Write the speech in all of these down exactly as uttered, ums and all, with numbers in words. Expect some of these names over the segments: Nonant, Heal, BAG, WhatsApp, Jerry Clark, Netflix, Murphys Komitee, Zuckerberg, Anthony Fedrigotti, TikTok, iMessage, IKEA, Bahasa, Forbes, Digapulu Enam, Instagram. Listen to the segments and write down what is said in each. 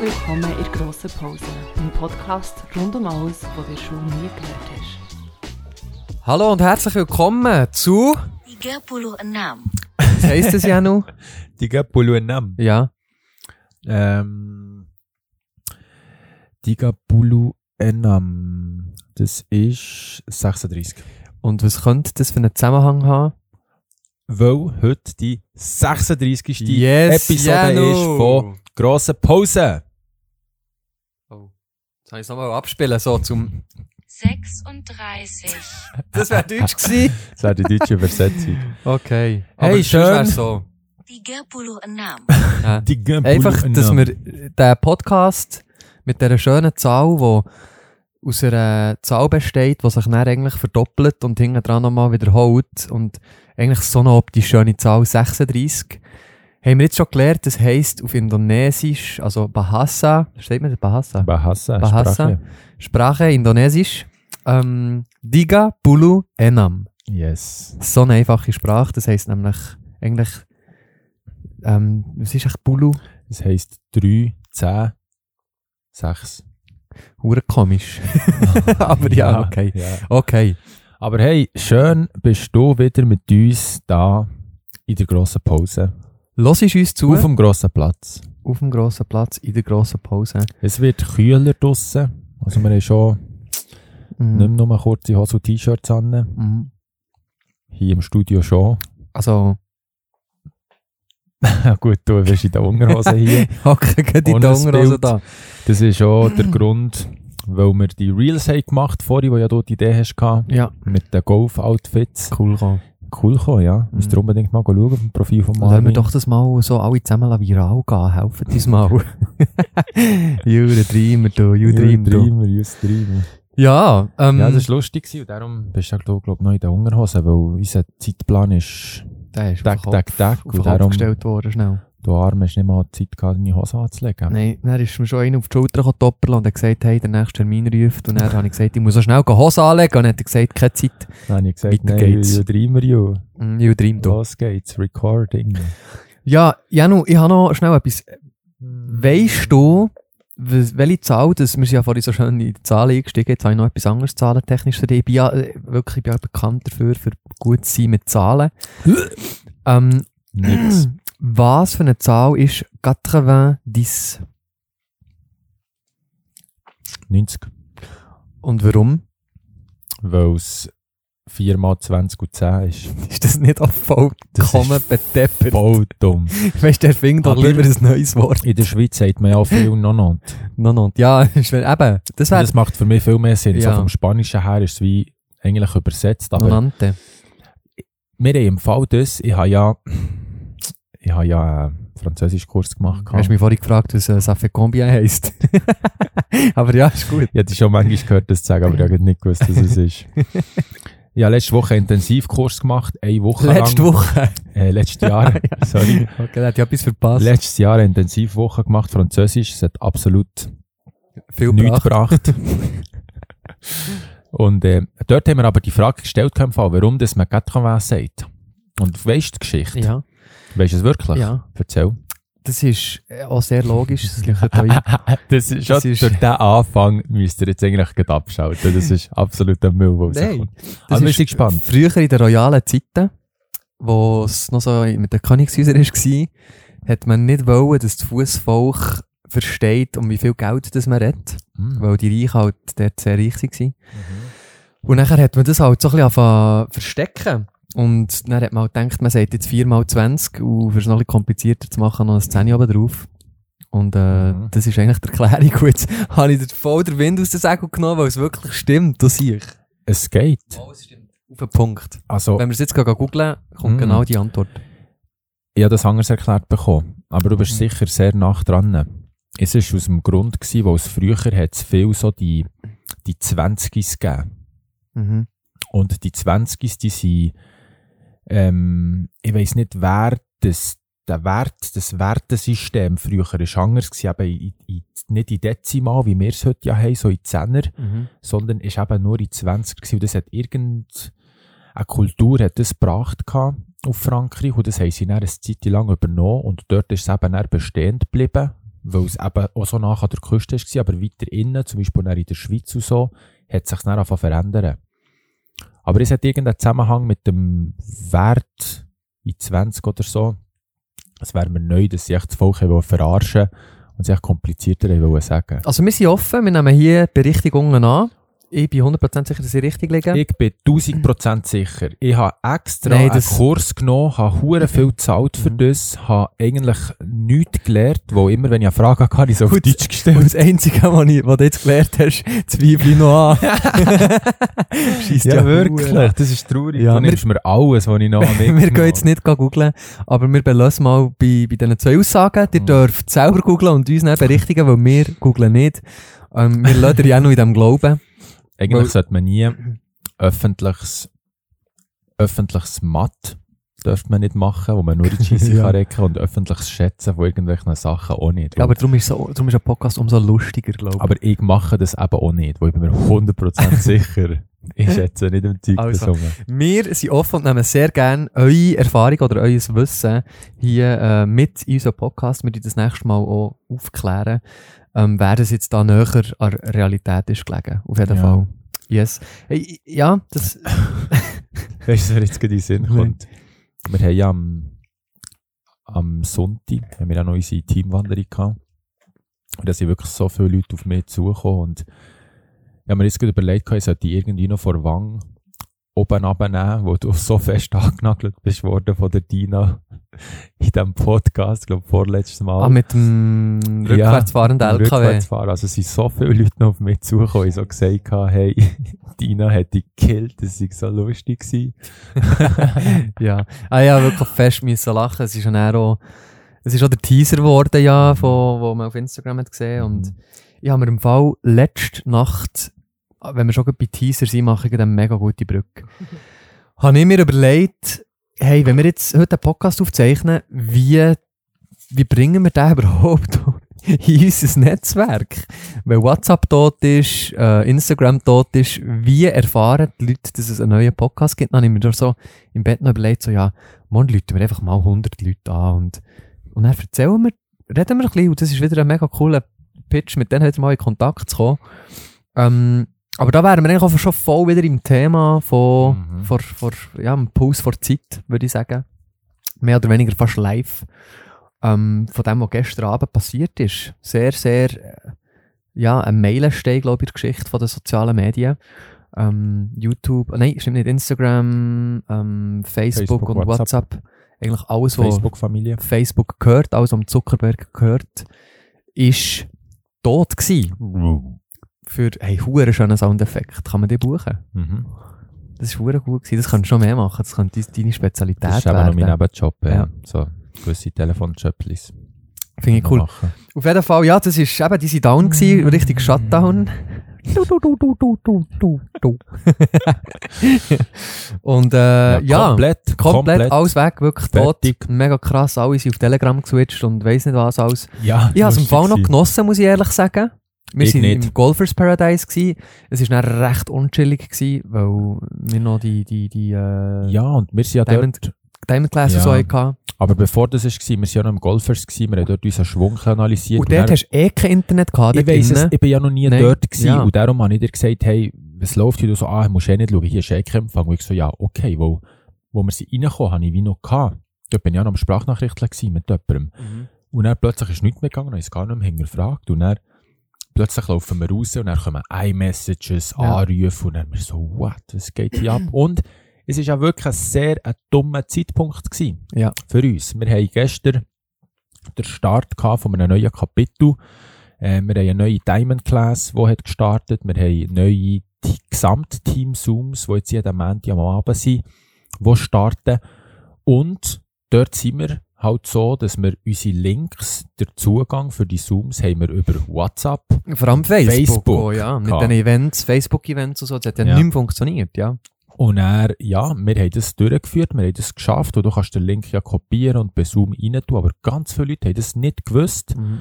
Herzlich willkommen in der grossen Pause, einem Podcast rund um alles, was du schon nie gehört hast. Hallo und herzlich willkommen zu Digapulu Enam. Was heisst das, Janu? Digapulu Enam? Ja. Ähm, Digapulu Enam, das ist sechsunddreißig. Und was könnte das für einen Zusammenhang haben? Weil heute die sechsunddreißigste Yes, Episode Janu. Ist von «Grosse Pause». Oh, jetzt kann ich es nochmal abspielen, so zum... sechsunddreißig. Das wäre deutsch gewesen. Das wäre die deutsche Übersetzung. Okay. Aber hey, schön. Wäre so. Digapulu Enam. Ja. Digapulu Einfach, Enam. Dass wir diesen Podcast mit dieser schönen Zahl, die aus einer Zahl besteht, die sich dann eigentlich verdoppelt und hinten dran nochmal wiederholt und eigentlich so eine optisch schöne Zahl, sechsunddreißig, haben wir jetzt schon gelernt, das heisst auf Indonesisch, also Bahasa, steht mir das Bahasa? Bahasa, Bahasa Sprache. Sprache, Indonesisch. Ähm, Digapulu Enam. Yes. So eine einfache Sprache, das heisst nämlich eigentlich, ähm, was ist echt Bulu? Das heisst drei, zehn, sechs. Hure komisch. Aber ja, okay. Ja, ja. Okay. Aber hey, schön bist du wieder mit uns da in der grossen Pause. Hörst du uns zu? Auf dem grossen Platz. Auf dem grossen Platz, in der grossen Pause. Es wird kühler draussen. Also wir haben schon mm. nicht mehr nur kurze Hose und T-Shirts an. Mm. Hier im Studio schon. Also... Gut, du bist in der Unterhose hier. Okay, geht in der Unterhose da. Das ist schon der Grund, weil wir die Reels haben gemacht haben, vorhin, wo ja du die Idee hast, ja. Mit den Golf-Outfits. Cool gekommen. Cool gekommen, ja. Müsst ihr unbedingt mal schauen auf dem Profil von Mami. Lassen wir doch das mal so alle zusammen viral gehen. Helfen uns mal. Jure Dreamer, du. Jure Dreamer, Jure Dreamer. Ja, ähm. Ja, das war lustig und darum bist du, glaube ich, noch in der Unterhose, weil unser Zeitplan ist... Der ist Tag, Tag, Tag. Auf den Kopf gestellt worden, schnell. Du Arm hast nicht mal Zeit gehabt, deine Hose anzulegen. Nein, dann ist mir schon einer auf die Schulter gekommen und hat gesagt, hey, der nächste Termin ruft. Und dann habe ich gesagt, ich muss so schnell Hose anlegen. Und dann hat er gesagt, keine Zeit. Dann habe ich gesagt, weiter nein, geht's. You dream you. Mm, you dream du. Los geht's, recording. Ja, Janu, ich habe noch schnell etwas. Weisst du, welche Zahl, das, wir sind ja vorhin so schön in die Zahlen eingestiegen, jetzt habe ich noch etwas anderes zahlentechnisch für dich. Ich bin ja wirklich ich bin ja bekannt dafür, für gut sein mit Zahlen. ähm, Nichts. Was für eine Zahl ist neunzig? neunzig. Und warum? Weil es vier mal zwanzig und zehn ist. Ist das nicht auch vollkommen bedeppert? Voll dumm. Weißt du, der findet doch lieber ein neues Wort. In der Schweiz sagt man ja auch viel Nonant. Nonant, ja, ist, eben. Das, das macht für mich viel mehr Sinn. Ja. So vom Spanischen her ist es wie eigentlich übersetzt. Aber Nonante. Wir haben im Fall das, ich habe ja, ich habe ja einen Französischkurs gemacht. Hast du mich vorhin gefragt, was «Ça fait combien» heisst? Aber ja, ist gut. Ich hätte schon manchmal gehört, das zu sagen, aber ich habe nicht gewusst, was es ist. Ich habe letzte Woche einen Intensivkurs gemacht, eine Woche lang. Letzte Woche? Äh, letztes Jahr, sorry. Okay, da hat ja etwas verpasst. Letztes Jahr eine Intensivwoche gemacht, Französisch, es hat absolut viel nichts gebracht. Und äh, dort haben wir aber die Frage gestellt, warum das man «quatre-vingts» sagt. Und weisst du die Geschichte? Ja. Weisst du es wirklich? Ja. Erzähl. Das ist auch sehr logisch. Das ist schon durch den Anfang müsst ihr jetzt eigentlich gerade abschalten. Das ist absolut ein Müll, was rauskommt. Aber wir sind gespannt. Früher in den royalen Zeiten, wo es noch so mit den Königshäusern war, hat man nicht wollen, dass das Fussvolk versteht, um wie viel Geld das man redet. Mhm. Weil die Reichen halt dort sehr reich waren. Mhm. Und nachher hat man das halt so ein bisschen angefangen zu verstecken. Und dann hat man halt gedacht, man sagt jetzt vier mal zwanzig und für es noch ein bisschen komplizierter zu machen, noch ein zehn oben drauf. Und äh, mhm. das ist eigentlich die Erklärung. Jetzt habe ich voll den Wind aus der Segel genommen, weil es wirklich stimmt, das sehe ich. Es geht. Oh, es stimmt. Auf den Punkt. Also, wenn wir es jetzt googeln, kommt mhm. genau die Antwort. Ich habe das anders erklärt bekommen, aber du bist mhm. sicher sehr nah dran. Es war aus dem Grund, weil es früher hat es viel so die, die Zwanzigis gegeben. Mhm. Und die Zwanzigis, die sind... Ähm, ich weiss nicht, wer das, der Wert, das Wertesystem früher war anders, aber in, in, nicht in Dezimal, wie wir es heute ja haben, so in Zehner, mhm. sondern es war eben nur in Zwanziger gewesen. Und das hat irgendeine Kultur hat das gebracht auf Frankreich und das haben sie dann eine Zeit lang übernommen und dort ist es eben bestehend geblieben, weil es eben auch so nach an der Küste war, aber weiter innen, zum Beispiel in der Schweiz und so, hat es sich dann angefangen zu verändern. Aber es hat irgendeinen Zusammenhang mit dem Wert in zwanzig oder so. Es wäre mir neu, dass sie echt das Volk verarschen und sich komplizierter sagen. Also wir sind offen, wir nehmen hier Berichtigungen an. Ich bin hundert Prozent sicher, dass sie richtig liegen. Ich bin tausend Prozent sicher. Ich habe extra Nein, einen Kurs genommen, habe hure viel gezahlt für das, habe eigentlich nichts gelernt, wo immer, wenn ich eine Frage hatte, habe ich so auf Deutsch gestellt. Und das Einzige, was du jetzt gelernt hast, zweifle noch an. Scheisst ja, ja wirklich. Hure. Das ist traurig. Ja, du nimmst mir alles, was ich noch habe. Wir gehen jetzt nicht googeln, aber wir belassen mal bei, bei diesen zwei Aussagen. Ihr dürft selber googeln und uns dann berichtigen, weil wir googeln nicht. Ähm, wir lassen ja auch noch in diesem Glauben. Eigentlich sollte man nie öffentliches, öffentliches Matt dürfte man nicht machen, wo man nur die Cheesy ja. recken kann und öffentliches Schätzen von irgendwelchen Sachen auch nicht. Ja, aber darum ist, so, darum ist ein Podcast umso lustiger, glaube ich. Aber ich mache das eben auch nicht, weil ich bin mir hundert Prozent sicher. Ich schätze nicht im Zeug also, wir sind offen und nehmen sehr gerne eure Erfahrung oder euer Wissen hier äh, mit in unseren Podcast. Wir werden das nächste Mal auch aufklären, ähm, wer das jetzt da näher an der Realität ist gelegen. Auf jeden ja. Fall. Yes. Hey, ja, das... Weißt du, wer jetzt gerade in den Sinn kommt? Wir haben ja am, am Sonntag haben wir auch noch unsere Teamwanderung gehabt. Und da sind wirklich so viele Leute auf mich zugekommen und ich habe mir jetzt überlegt, ich sollte die irgendwie noch vor Wang oben runternehmen, wo du so fest angenagelt bist worden von der Dina in diesem Podcast, ich glaube vorletztes Mal. Ah, mit dem rückwärtsfahrenden ja, L K W. Rückwärtsfahren. Also es sind so viele Leute noch auf mich zugekommen, ich so gesagt habe, hey, Dina hat dich gekillt, das war so lustig. Ja, ah, ich musste wirklich fest müssen lachen, es ist auch, es ist auch der Teaser geworden, ja, von, wo man auf Instagram hat gesehen hat. Und ich habe mir im Fall letzte Nacht, wenn wir schon bei Teaser sind, mache ich eine mega gute Brücke. Habe ich mir überlegt, hey, wenn wir jetzt heute einen Podcast aufzeichnen, wie, wie bringen wir den überhaupt in unser Netzwerk? Weil WhatsApp tot ist, äh, Instagram tot ist, wie erfahren die Leute, dass es einen neuen Podcast gibt? Dann habe ich mir da so im Bett noch überlegt, so, ja, morgen läuten wir einfach mal hundert Leute an und, und dann erzählen wir, reden wir ein bisschen und das ist wieder ein mega cooler Pitch, mit denen heute mal in Kontakt zu kommen. Ähm, aber da wären wir eigentlich auch schon voll wieder im Thema von, mhm. vor, vor, ja, im Puls vor Zeit, würde ich sagen. Mehr oder weniger fast live. Ähm, von dem, was gestern Abend passiert ist. Sehr, sehr, ja, ein Meilenstein, glaube ich, in der Geschichte der sozialen Medien. Ähm, YouTube, nein, stimmt nicht, Instagram, ähm, Facebook, Facebook und WhatsApp. WhatsApp. Eigentlich alles, was Facebook-Familie. Facebook gehört, alles, was am Zuckerberg gehört, ist tot gewesen. Mhm. Für hey, huere schönen Soundeffekt. Kann man den buchen? Mhm. Das war huere gut gewesen. Das könntest du noch mehr machen. Das könnte deine Spezialität werden. Das ist werden. Eben noch mein Nebenjob. Ja. Ja. So gewisse Telefonjobs. Finde ich cool. Machen. Auf jeden Fall, ja, das war eben diese Down gewesen. Richtig Shutdown. Du, du, du, du, du, du, du, du. Und äh, ja, ja komplett, komplett, komplett alles weg, wirklich fertig. Tot. Mega krass, alle sind auf Telegram geswitcht und weiss nicht was alles. Ja, ich habe es im Fall noch genossen, muss ich ehrlich sagen. Wir waren im Golfers Paradise gsi. Es war dann recht unchillig gsi, weil wir noch die, die, die äh, ja, und wir sind ja Diamond, dort. Diamond Class ja. So hatten. Aber bevor das war, wir waren ja noch im Golfers, wir haben dort unseren Schwung analysiert. Und, und dort hast du eh kein Internet gehabt. Ich weiss es, ich war ja noch nie Nein. dort gewesen. Ja. Und darum habe ich dir gesagt, hey, was läuft hier? Du so, ah, musst eh nicht schauen, hier ist eh kein Empfang. Und ich so, ja, okay, weil, wo wir sie reinkommen, habe ich wie noch gehabt. Dort war ich ja noch am Sprachnachrichtler mit jemandem. Mhm. Und dann plötzlich ist nichts mehr gegangen, dann ist es gar nicht mehr hinterfragt. Und dann plötzlich laufen wir raus und dann kommen iMessages, ja. Anrufe und dann wir so, what, was geht hier ab? Und es war ja wirklich ein sehr ein dummer Zeitpunkt gewesen ja. für uns. Wir hatten gestern den Start von einem neuen Kapitel. Äh, wir haben eine neue Diamond Class, die hat gestartet. Wir haben neue Gesamtteam-Zooms, die jetzt jeden Montag am Abend sind, die starten. Und dort sind wir halt so, dass wir unsere Links, den Zugang für die Zooms, haben wir über WhatsApp. Vor allem Facebook. Facebook oh ja, mit den Events, Facebook-Events und so, das hat ja, ja. nicht mehr funktioniert, ja. Und er, ja, wir haben das durchgeführt, wir haben das geschafft, und du kannst den Link ja kopieren und bei Zoom rein tun, aber ganz viele Leute haben das nicht gewusst. Mhm.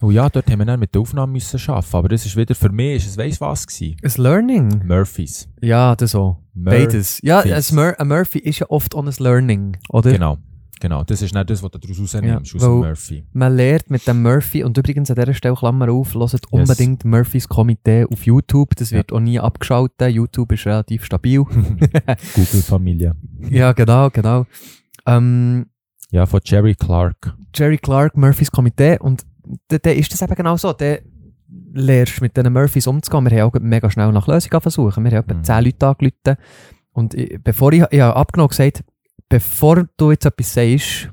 Und ja, dort haben wir dann mit der Aufnahme müssen arbeiten, aber das ist wieder, für mich ist es weiss was gewesen. Ein Learning. Murphys. Ja, das auch. Murphys. Beides. Ja, ein Murphy ist ja oft on a Learning, oder? Genau. Genau, das ist nicht das, was du daraus rausnimmst, ja, aus dem Murphy. Man lernt mit dem Murphy, und übrigens an dieser Stelle, Klammer auf, hört unbedingt yes. Murphys Komitee auf YouTube, das wird ja. auch nie abgeschaltet, YouTube ist relativ stabil. Google-Familie. Ja, genau, genau. Ähm, ja, von Jerry Clark. Jerry Clark, Murphys Komitee, und der d- ist das eben genau so, der lernst mit diesen Murphys umzugehen. Wir haben auch mega schnell nach Lösungen versuchen. Wir haben etwa mhm. zehn Leute angerufen, und ich, bevor ich, ich habe abgenommen gesagt, bevor du jetzt etwas sagst,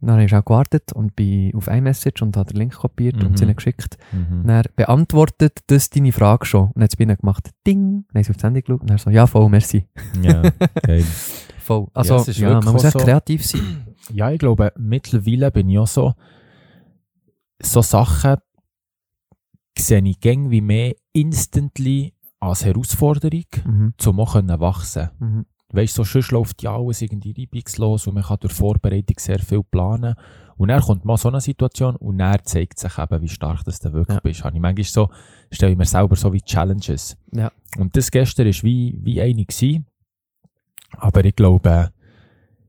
dann habe ich auch gewartet und bin auf iMessage und habe den Link kopiert mhm. und sie ihnen geschickt. Mhm. Dann beantwortet das deine Frage schon. Und dann hat es bei ihnen gemacht, ding, dann haben sie auf die Sendung geschaut und dann so, ja, voll, merci. Ja, geil. Voll. Also, ja, ja, man muss echt so kreativ sein. Ja, ich glaube, mittlerweile bin ich auch so, so Sachen sehe ich gäng wie mehr instantly als Herausforderung, mhm. um auch wachsen zu können. Mhm. Weißt du, so, sonst läuft ja alles irgendwie reibungslos und man kann durch Vorbereitung sehr viel planen. Und dann kommt mal so eine Situation und dann zeigt sich eben, wie stark das du wirklich ja. bist. Also ich manchmal so, stelle ich mir selber so wie Challenges. Ja. Und das gestern war wie, wie eine gewesen. Aber ich glaube,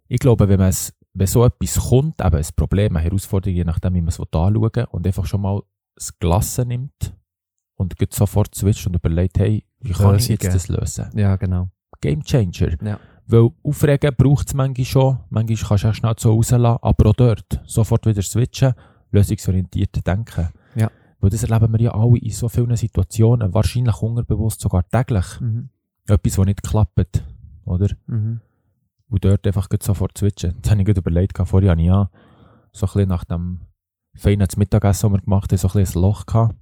ich glaube, wenn man es, wenn so etwas kommt, eben ein Problem, eine Herausforderung, je nachdem, wie man es anschauen will, und einfach schon mal das Gelassen nimmt und geht sofort switcht und überlegt, hey, wie kann ich jetzt das lösen? Ja, genau. Game Changer. Ja. Weil aufregen braucht es manchmal schon. Manchmal kannst du auch schnell so rauslassen, aber auch dort sofort wieder switchen, lösungsorientiert denken. Ja. Weil das erleben wir ja alle in so vielen Situationen, wahrscheinlich unbewusst sogar täglich. Mhm. Etwas, was nicht klappt, oder? Mhm. Und dort einfach sofort switchen. Das habe ich überlegt, vorhin hatte ich ja so ein bisschen nach dem feinen Mittagessen, das wir gemacht haben, so ein bisschen ein Loch gehabt.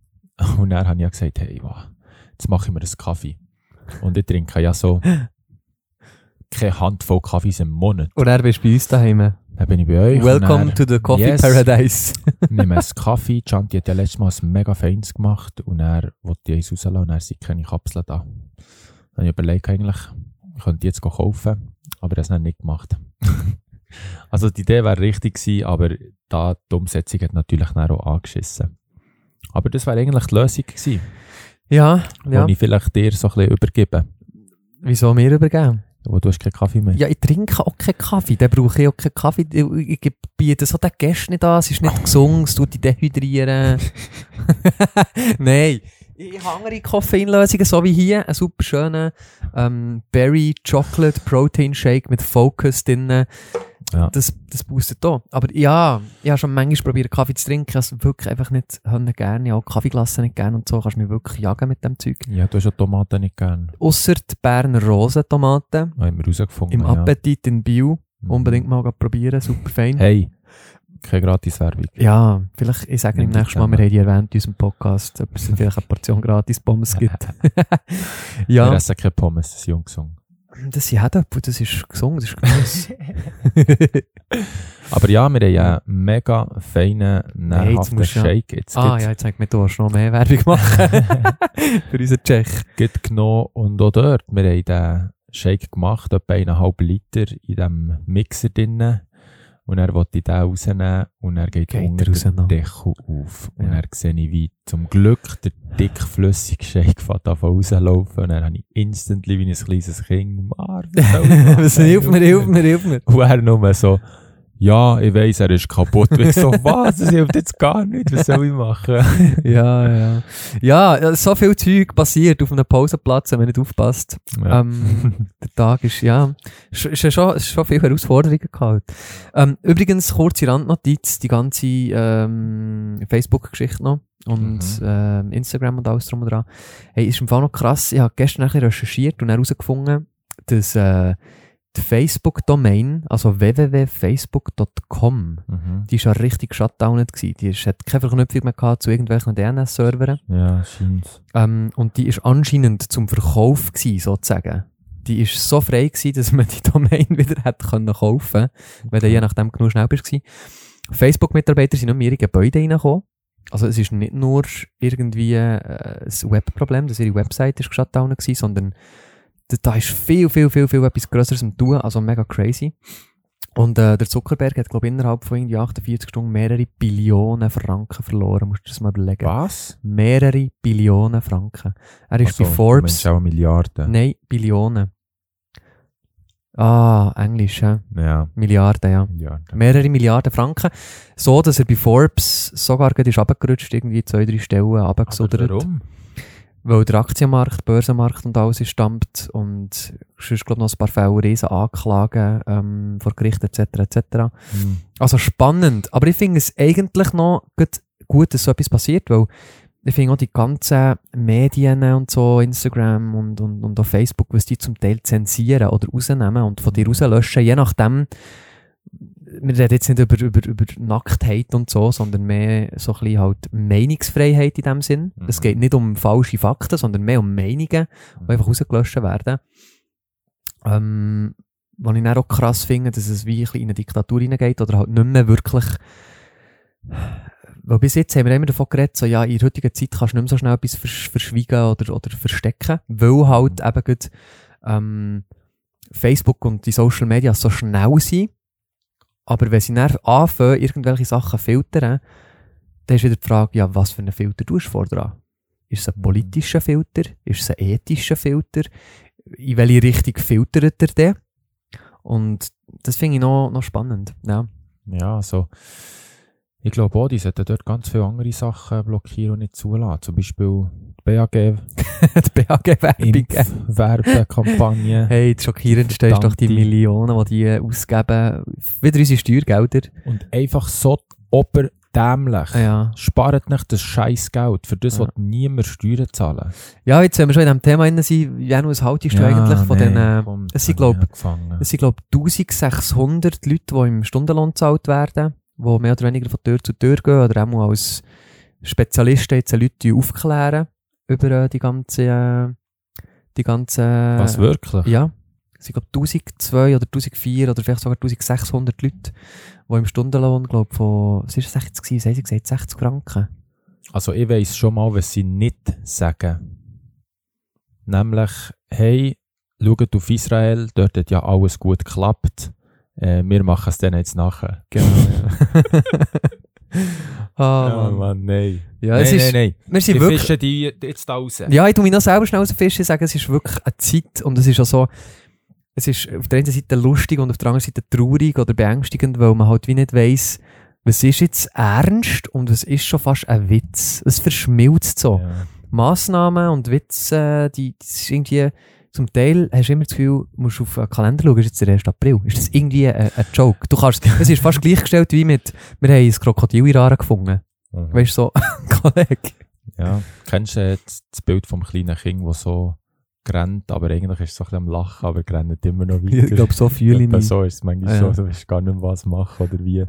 Und dann habe ich gesagt, hey, wow, jetzt mache ich mir einen Kaffee. Und ich trinke ja so keine Handvoll Kaffees im Monat. Und dann bist du bei uns daheim. Dann bin ich bei euch. Welcome dann, to the Coffee yes, Paradise. Ich nehme einen Kaffee. Chanti hat ja letztes Mal ein mega feines gemacht. Und er wollte eins rauslassen und er sind keine Kapseln da. Dann habe ich überlegt, eigentlich, ich könnte die jetzt kaufen, aber das habe ich nicht gemacht. Also die Idee wäre richtig gewesen, aber da die Umsetzung hat natürlich dann auch angeschissen. Aber das wäre eigentlich die Lösung gewesen. Ja, ja. Und ich vielleicht dir so ein bisschen übergebe. Wieso mir übergeben? Aber du hast keinen Kaffee mehr. Ja, ich trinke auch keinen Kaffee. Dann brauche ich auch keinen Kaffee. Ich, ich biete so den Gästen nicht an. Es ist nicht gesund, es tut dich dehydrieren. Nein. Ich habe andere Koffeinlösungen, so wie hier. Einen super schönen ähm, Berry Chocolate Protein Shake mit Focus drin. Ja. Das, das boostet auch. Aber ja, ich habe schon manchmal probiert, Kaffee zu trinken. Ich habe es wirklich einfach nicht gerne. Ich habe Kaffeeglassen nicht gerne und so. Kannst du mich wirklich jagen mit dem Zeug. Ja, du hast ja Tomaten nicht gerne. Ausser die Berner Rosen-Tomaten. Haben wir rausgefunden, im ja. Appetit in Bio. Mhm. Unbedingt mal probieren. Super fein. Hey, keine Gratis-Werbung. Ja, vielleicht, ich sage im nächsten Mal, wir haben die erwähnt in unserem Podcast, ob es vielleicht eine Portion Gratis-Pommes gibt. Ja. Wir essen keine Pommes, das ist ungesund. Das ja, das ist gesungen, das ist gross. Aber ja, wir haben ja einen mega feinen, nahrhaften Shake. Jetzt ah ja, jetzt sagt mir, du hast noch mehr Werbung machen für unseren Check. Geht genommen und auch dort. Wir haben den Shake gemacht, etwa eineinhalb Liter in diesem Mixer drin. Und er wollte ich den rausnehmen und er geht, geht unter den Deckel auf. Und ja. er sehe ich, wie zum Glück der dickflüssige Shake fährt rauslaufen. Und dann habe ich instantly wie ein kleines Kind, Marvin, was hilft mir, hilft mir, hilft mir. Und er nur so, ja, ich weiss, er ist kaputt. Ich so, was, das hilft jetzt gar nicht, was soll ich machen? Ja, ja. Ja, so viel Zeug passiert auf einem Pausenplatz, wenn man nicht aufpasst. Ja. Ähm, der Tag ist, ja, es ist schon, schon viele Herausforderungen gehabt. Ähm, übrigens, kurze Randnotiz, die ganze ähm, Facebook-Geschichte noch und mhm. ähm, Instagram und alles drum und dran. Hey, ist im Fall noch krass, ich habe gestern ein bisschen recherchiert und herausgefunden, dass äh, die Facebook-Domain, also w w w punkt facebook punkt com, mhm. die war ja richtig shutdowned gewesen. Die ist, hat keine Verknüpfung mehr gehabt zu irgendwelchen D N S-Servern. Ja, scheint. Ähm, und die war anscheinend zum Verkauf gewesen, sozusagen. Die war so frei gewesen, dass man die Domain wieder hätte kaufen können, wenn du je nachdem genug schnell bist. Facebook-Mitarbeiter sind noch in ihre Gebäude reingekommen. Also es ist nicht nur irgendwie äh, ein Webproblem, dass ihre Website ist shutdowned gewesen, sondern da ist viel, viel, viel, viel etwas Grösseres am Tun, also mega crazy. Und äh, der Zuckerberg hat, glaube ich, innerhalb von irgendwie achtundvierzig Stunden mehrere Billionen Franken verloren. Musst du das mal überlegen. Was? Mehrere Billionen Franken. Er ist also, bei Forbes... Du meinst auch Milliarden? Nein, Billionen. Ah, Englisch, ja. ja. Milliarden, ja. Milliarden. Mehrere Milliarden Franken. So, dass er bei Forbes sogar gerade runtergerutscht, irgendwie zwei, drei Stellen runtergesudert. Warum? Weil der Aktienmarkt, Börsenmarkt und alles ist stammt und sonst, glaube ich, noch ein paar Fälle, riesen Anklagen ähm, vor Gericht et cetera et cetera. Mhm. Also spannend. Aber ich finde es eigentlich noch gut, dass so etwas passiert, weil ich finde auch die ganzen Medien und so, Instagram und, und, und auch Facebook, was die zum Teil zensieren oder rausnehmen und von dir rauslöschen, je nachdem. Wir reden jetzt nicht über, über, über Nacktheit und so, sondern mehr so ein bisschen halt Meinungsfreiheit in dem Sinn. Mhm. Es geht nicht um falsche Fakten, sondern mehr um Meinungen, die einfach rausgelöscht werden. Ähm, was ich dann auch krass finde, dass es wie ein bisschen in eine Diktatur hineingeht oder halt nicht mehr wirklich... Weil bis jetzt haben wir immer davon geredet, so, ja, in der heutigen Zeit kannst du nicht mehr so schnell etwas versch- verschweigen oder, oder verstecken, weil halt eben gerade, ähm, Facebook und die Social Media so schnell sind. Aber wenn sie dann anfangen, irgendwelche Sachen filtern, dann ist wieder die Frage, ja, was für einen Filter tust du vordran? Ist es ein politischer Filter? Ist es ein ethischer Filter? In welche Richtung filtert er denn? Und das finde ich noch, noch spannend. Ja, ja, so. Ich glaube auch, die sollten dort ganz viele andere Sachen blockieren und nicht zulassen. Zum Beispiel die B A G. Die B A G-Werbung. Werbekampagne. Hey, das Schockierendste ist doch die Millionen, die die ausgeben. Wieder unsere Steuergelder. Und einfach so oberdämlich. Ja. Spart nicht das scheiß Geld. Für das ja. Will niemand Steuern zahlen. Ja, jetzt, wenn wir schon in diesem Thema sind, Janu, was haltest du ja, eigentlich von nee, den... Komm, es sind, glaube ich, glaub, eintausendsechshundert Leute, die im Stundenlohn gezahlt werden, die mehr oder weniger von Tür zu Tür gehen oder auch als Spezialisten jetzt Leute aufklären über die ganzen... Die ganzen Was, wirklich? Ja. Es sind, glaube ich, eintausendzweihundert oder eintausendvierhundert oder vielleicht sogar eintausendsechshundert Leute, die im Stundenlohn, glaube ich, von... Was war es? sechzig? Sie haben gesagt, sechzig Franken. Also ich weiss schon mal, was sie nicht sagen. Nämlich, hey, schaut auf Israel, dort hat ja alles gut geklappt. Äh, wir machen es dann jetzt nachher. Genau, ja. Ah, oh, Mann. Oh, Mann, nein. Ja, nein, es ist, nein, nein. Wir sind die wirklich, fischen die jetzt da raus. Ja, ich tue mich noch selber schnell raus fischen. Ich sage, es ist wirklich eine Zeit und es ist auch so, es ist auf der einen Seite lustig und auf der anderen Seite traurig oder beängstigend, weil man halt wie nicht weiss, was ist jetzt ernst und was ist schon fast ein Witz. Es verschmilzt so. Ja. Massnahmen und Witze, die, die sind irgendwie... Zum Teil hast du immer das Gefühl, du musst auf den Kalender schauen, ist jetzt der erste April. Ist das irgendwie ein, ein Joke? Du kannst, es ist fast gleichgestellt wie mit, wir haben ein Krokodil in Rara gefunden. Mhm. Weißt du, so, Kollege. Ja, kennst du jetzt das Bild vom kleinen Kind, das so rennt, aber eigentlich ist es so ein bisschen am Lachen, aber rennt immer noch weiter. Ich glaube, so fühle ich mich. So ist es manchmal ja. So, du weißt gar nicht mehr, was machen oder wie ja.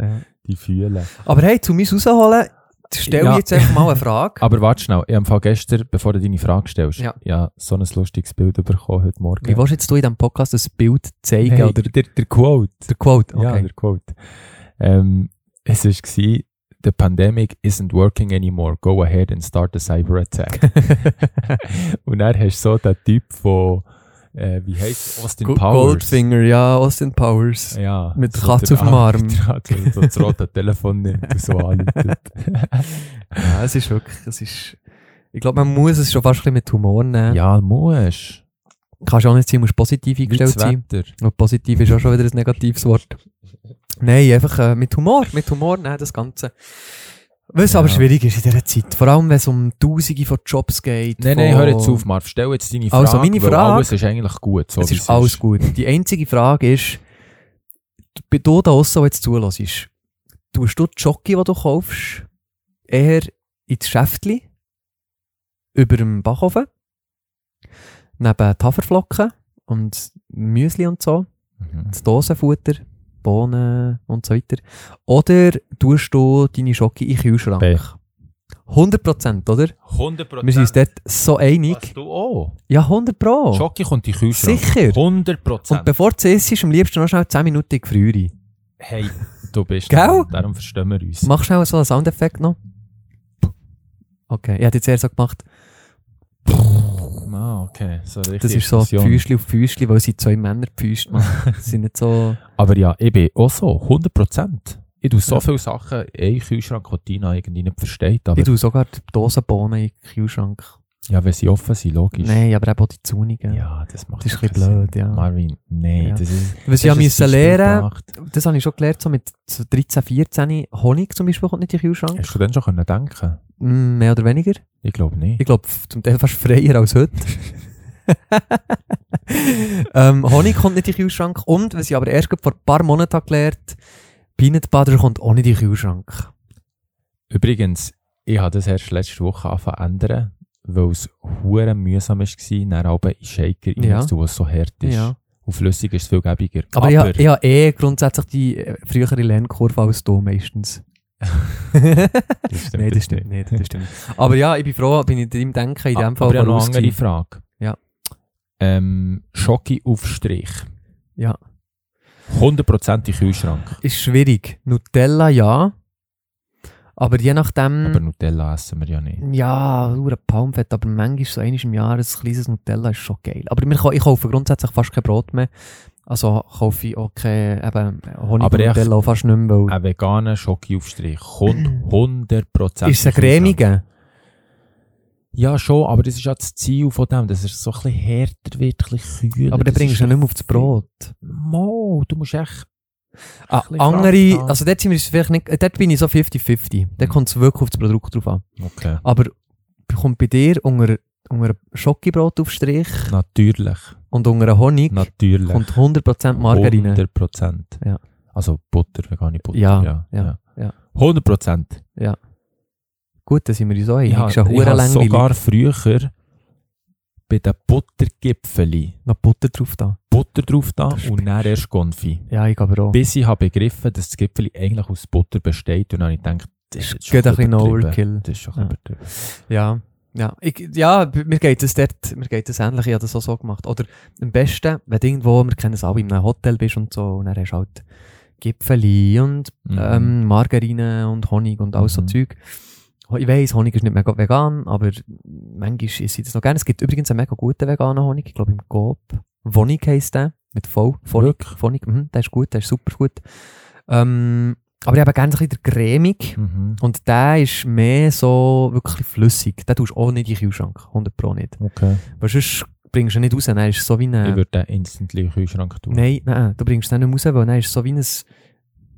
Die fühlen. Aber hey, zu mir rausholen, stell ja. Jetzt einfach mal eine Frage. Aber warte schnell, ich habe gestern, bevor du deine Frage stellst, ja. Ja, so ein lustiges Bild bekommen heute Morgen. Wie willst du jetzt in diesem Podcast das Bild zeigen? Hey, oder der, der Quote. Der Quote, okay. Ja, der Quote. Ähm, es war, the pandemic isn't working anymore, go ahead and start a cyberattack. Und dann hast du so den Typ von, äh, wie heisst Austin Go- Powers. Goldfinger, ja, Austin Powers. Ja, mit so Katze auf dem Arm. Der, so das rote Telefon nimmt und so anläutet. Ja, es ist wirklich, es ist, ich glaube, man muss es schon fast ein bisschen mit Humor nehmen. Ja, musst. Kannst du auch nicht sein, musst positiv eingestellt sein. Und positiv ist auch schon wieder ein negatives Wort. Nein, einfach äh, mit Humor, mit Humor nehmen, das Ganze. Was ja. Aber schwierig ist in dieser Zeit, vor allem wenn es um Tausende von Jobs geht. Nein, nein, hör jetzt auf, Marv, stell jetzt deine Frage, also meine Frage, weil alles ist eigentlich gut. So es ist alles ist. Gut. Die einzige Frage ist, du da draussen, der jetzt zuhörst, tust du die Jockey, die du kaufst, eher ins Schäftli, über dem Backofen, neben die Haferflocken und Müsli und so, mhm. Das Dosenfutter, Bohnen und so weiter. Oder tust du deine Schoki in den Kühlschrank? Hey. hundert Prozent, oder? hundert Prozent. Wir sind uns dort so einig. Was, du auch? Ja, hundert Prozent. Schoki kommt in den Kühlschrank. Sicher. hundert Prozent. Und bevor du es isst, am liebsten noch schnell zehn Minuten in die Frühe. Hey, du bist da, darum verstehen wir uns. Mach schnell so einen Soundeffekt noch. Okay, ich habe jetzt eher so gemacht. Ah, okay. So das ist so Füßchen auf Füßchen, weil sie zwei Männer Füßchen machen. Sind nicht so... Aber ja, ich bin auch so, hundert Prozent. Ich tue so ja. Viele Sachen in den Kühlschrank, die Tina irgendwie nicht versteht. Aber ich tue sogar die Dosenbohnen in den Kühlschrank. Ja, wenn sie offen sind, logisch. Nein, aber auch die Zunigen. Ja, das macht das ist ein bisschen blöd, ja. Marvin, nein, ja. das ist... Was ich musste lernen, das habe ich schon gelernt, so mit dreizehn, vierzehn, Honig zum Beispiel kommt nicht in den Kühlschrank. Hast du dann schon können denken? Mm, mehr oder weniger? Ich glaube nicht. Ich glaube zum Teil fast freier als heute. ähm, Honig kommt nicht in den Kühlschrank. Und, was ich aber erst vor ein paar Monaten gelernt, Peanut Butter kommt auch nicht in den Kühlschrank. Übrigens, ich habe das erst letzte Woche angefangen zu ändern, weil es verdammt mühsam war, dann aber in Shaker rein, ja. weil es so hart ist. Ja. Und flüssig ist es viel gäbiger. Aber, aber ich, habe, ich habe eh grundsätzlich die frühere Lernkurve als du meistens. das stimmt Nein, das stimmt nicht. nicht. Das stimmt. Aber ja, ich bin froh, bin ich im Denken in dem Fall. Aber ich habe noch eine andere Frage. Ja. Ähm, Schoki auf Strich. Ja. hundert Prozent im Kühlschrank. Ist schwierig. Nutella ja. Aber je nachdem... Aber Nutella essen wir ja nicht. Ja, nur ein Palmfett, aber manchmal so einmal im Jahr ein kleines Nutella ist schon geil. Aber ich, ich kaufe grundsätzlich fast kein Brot mehr. Also kaufe ich auch kein eben, Honig aber Nutella auch fast nicht mehr. Weil ein veganer Schokoaufstrich kommt hundert Prozent. Ist es ein cremiger? Ja, schon, aber das ist ja das Ziel von dem, dass es so ein bisschen härter wird, ein bisschen kühler. Aber dann bringst du ja nicht mehr auf das Brot. Mo, du musst echt... Ah, andere, also dort, sind wir vielleicht nicht, dort bin ich so fünfzig fünfzig. Da kommt es wirklich auf das Produkt drauf an. Okay. Aber kommt bei dir unter, unter einem Schokibrot auf Strich? Natürlich. Und unter einem Honig? Natürlich. Kommt hundert Prozent Margarine? hundert Prozent. Ja. Also Butter, vegane Butter. Ja, ja, ja, ja. hundert Prozent. Ja. Gut, da sind wir uns auch einig. Ja, ich habe sogar früher bei den Buttergipfeln noch Butter drauf da. Butter drauf da und dann erst Konfi. Ja, ich aber auch. Bis ich habe begriffen, dass das Gipfeli eigentlich aus Butter besteht und dann habe ich gedacht, das ist schon ein bisschen Overkill. Das ist schon ein bisschen übertrieben. Ja, ja. Ich, ja, mir geht das dort, mir geht das ähnlich. Ich habe das auch so gemacht. Oder am besten, wenn irgendwo, wir kennen es auch, in einem Hotel bist und so, und dann hast du halt Gipfeli und mhm. ähm, Margarine und Honig und all mhm. so Zeug. Ich weiss, Honig ist nicht mega vegan, aber manchmal ist es noch gerne. Es gibt übrigens einen mega guten veganen Honig, ich glaube im Coop. Wonig heisst der, mit V. Wonig, mhm, der ist gut, der ist super gut. Ähm, aber ich habe gerne ein bisschen der cremig mhm. und der ist mehr so wirklich flüssig. Den tust du auch nicht in den Kühlschrank, hundert Prozent nicht. Okay. Weil sonst bringst du ihn nicht raus, dann ist so wie ein... Ich würde den instantly in den Kühlschrank tun. Nein, nein, du bringst den nicht raus, weil dann ist so wie ein...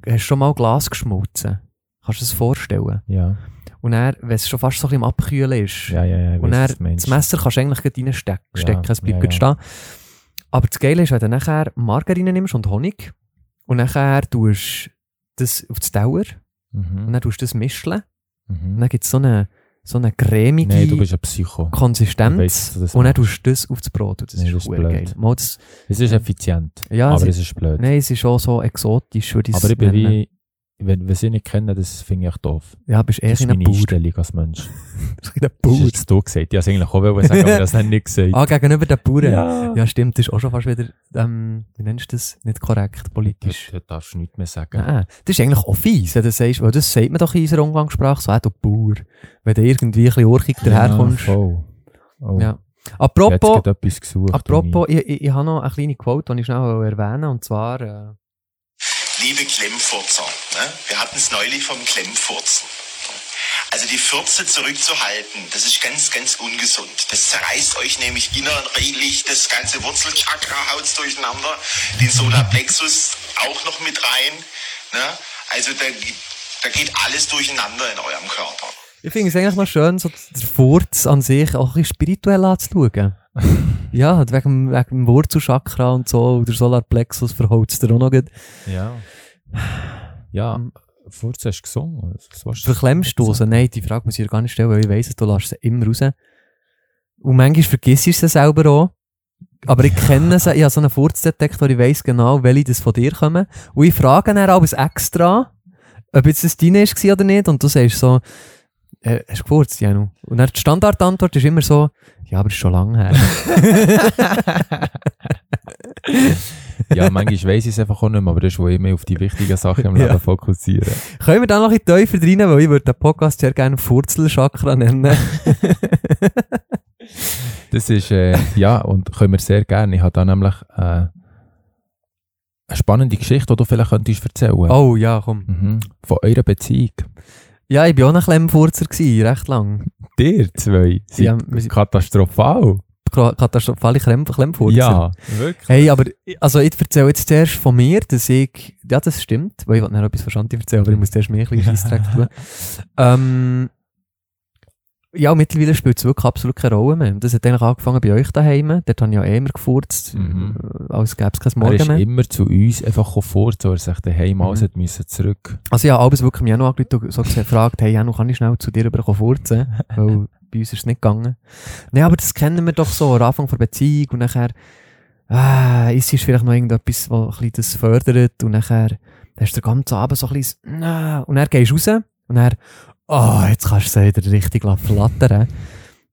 Du hast schon mal Glas geschmolzen. Kannst du dir das vorstellen? Ja. Und dann, wenn es schon fast so ein bisschen am Abkühlen ist, ja, ja, ja, und weiss, dann das Messer kannst du eigentlich reinstecken, ja, es bleibt ja, gut ja. stehen. Aber das Geile ist, wenn du nachher Margarine nimmst und Honig und nachher tust du das auf die Dauer mhm. und dann tust du das mischen mhm. und dann gibt es so eine, so eine cremige nee, du bist ein Psycho. Konsistenz weiss, das und dann tust du das auf das Brot und das nee, ist das blöd. Geil. Mal, das, es ist effizient, ja, aber es ist, ist blöd. Nein, es ist auch so exotisch, würde ich aber sagen. Aber ich bin wie... Wenn wir sie nicht kennen, das finde ich echt doof. Ja, bist eher in einer Bauer. Das ist meine Einstellung als Mensch. Das ist ein Bauer. Das hast du gesagt. Ich wollte es eigentlich auch sagen, aber das habe ich nicht gesagt. Ah, gegenüber den Bauern. Ja. Ja, stimmt. Das ist auch schon fast wieder, ähm, wie nennst du das, nicht korrekt politisch. Das darfst du nichts mehr sagen. Nein, das ist eigentlich auch fies, wenn du sagst, weil das sagt man doch in unserer Umgangssprache, so, du Bauer. Wenn du irgendwie ein bisschen urchig daherkommst. Ja, voll. Oh. Ja. Apropos, ich etwas gesucht, apropos ich, ich, ich habe noch eine kleine Quote, die ich schnell erwähnen will, und zwar... Äh, Liebe Klemmfurzer, ne? Wir hatten es neulich vom Klemmfurzen. Also die Fürze zurückzuhalten, das ist ganz, ganz ungesund. Das zerreißt euch nämlich innerlich das ganze Wurzelchakra, haut's durcheinander, den Solarplexus auch noch mit rein. Ne? Also da, da geht alles durcheinander in eurem Körper. Ich finde es eigentlich noch schön, so den Furz an sich auch ein bisschen spirituell anzuschauen. Ja, wegen, wegen dem Wurzelchakra und so, oder Solarplexus verhaut es dir auch noch gut. Ja. Ja, Furz hast du gesungen. Verklemmst du sie? Nein, die Frage muss ich dir gar nicht stellen, weil ich weiss, du lässt sie immer raus. Und manchmal vergisst du sie selber auch. Aber ich kenne sie, ich habe so einen Furzdetektor, ich weiss genau, welche das von dir kommen. Und ich frage dann alles extra, ob jetzt das deine war oder nicht, und du sagst so, Äh, hast du gefurzt, Janu? Und dann die Standardantwort ist immer so, ja, aber es ist schon lange her. Ja, manchmal weiss ich es einfach auch nicht mehr, aber das ist, wo ich mich auf die wichtigen Sachen im Leben ja. fokussiere. Können wir da noch ein bisschen tiefer rein, weil ich würde den Podcast sehr gerne Furzelchakra nennen. Das ist, äh, ja, und können wir sehr gerne. Ich habe da nämlich äh, eine spannende Geschichte, die du vielleicht könntest erzählen könntest. Oh ja, komm. Mhm. Von eurer Beziehung. Ja, ich war auch ein Klemmfurzer, recht lang. Dir zwei? Ja, katastrophal. Katastrophale Klemm, Klemmfurzer. Ja, wirklich. Hey, aber also ich erzähle jetzt zuerst von mir, dass ich... Ja, das stimmt, weil ich wollte noch etwas Verstandes erzählen, aber ich muss zuerst mehr ein bisschen Scheissdreck tun. Ähm... Ja, mittlerweile spielt es wirklich absolut keine Rolle mehr. Das hat eigentlich angefangen bei euch daheim. Dort habe ich ja eh immer gefurzt, mhm. als gäbe es kein Morgen mehr. Er ist immer zu uns einfach gefurzt, weil er sich daheim mhm. alles musste zurück. Also ja, alles wirklich mich auch noch angerufen, so gefragt, hey Janu, kann ich schnell zu dir furzen? Weil bei uns ist es nicht gegangen. Nein, aber das kennen wir doch so, am Anfang der Beziehung und nachher ah, ist es vielleicht noch irgendetwas, was ein bisschen das fördert und nachher hast du den ganzen Abend so ein bisschen ah, und dann gehst du raus und dann oh, jetzt kannst du es wieder richtig flattern.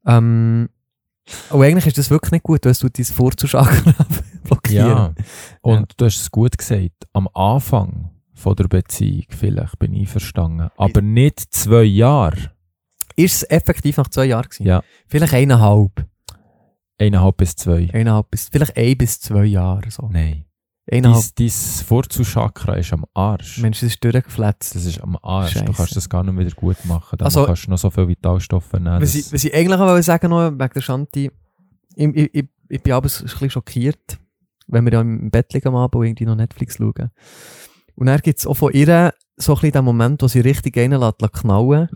Ähm, aber eigentlich ist das wirklich nicht gut, weil du dein Vorzuschakern blockieren. Ja, und ja. du hast es gut gesagt. Am Anfang von der Beziehung vielleicht bin ich verstanden, aber nicht zwei Jahre. Ist es effektiv nach zwei Jahren gewesen? Ja. Vielleicht eineinhalb. Eineinhalb bis zwei. Eineinhalb bis, vielleicht ein bis zwei Jahre. So. Nein. Dein Vorzuschakra ist am Arsch. Mensch, das ist durchgefletzt. Das ist am Arsch. Scheiße. Du kannst das gar nicht wieder gut machen. Dann also, kannst du noch so viele Vitalstoffe nehmen. Was ich, was ich eigentlich noch sagen wollte, wegen der Shanti, ich, ich, ich, ich bin abends ein bisschen schockiert, wenn wir ja im Bett liegen am Abend und irgendwie noch Netflix schauen. Und dann gibt es auch von ihr so ein bisschen den Moment, wo sie richtig reinlässt, knallen.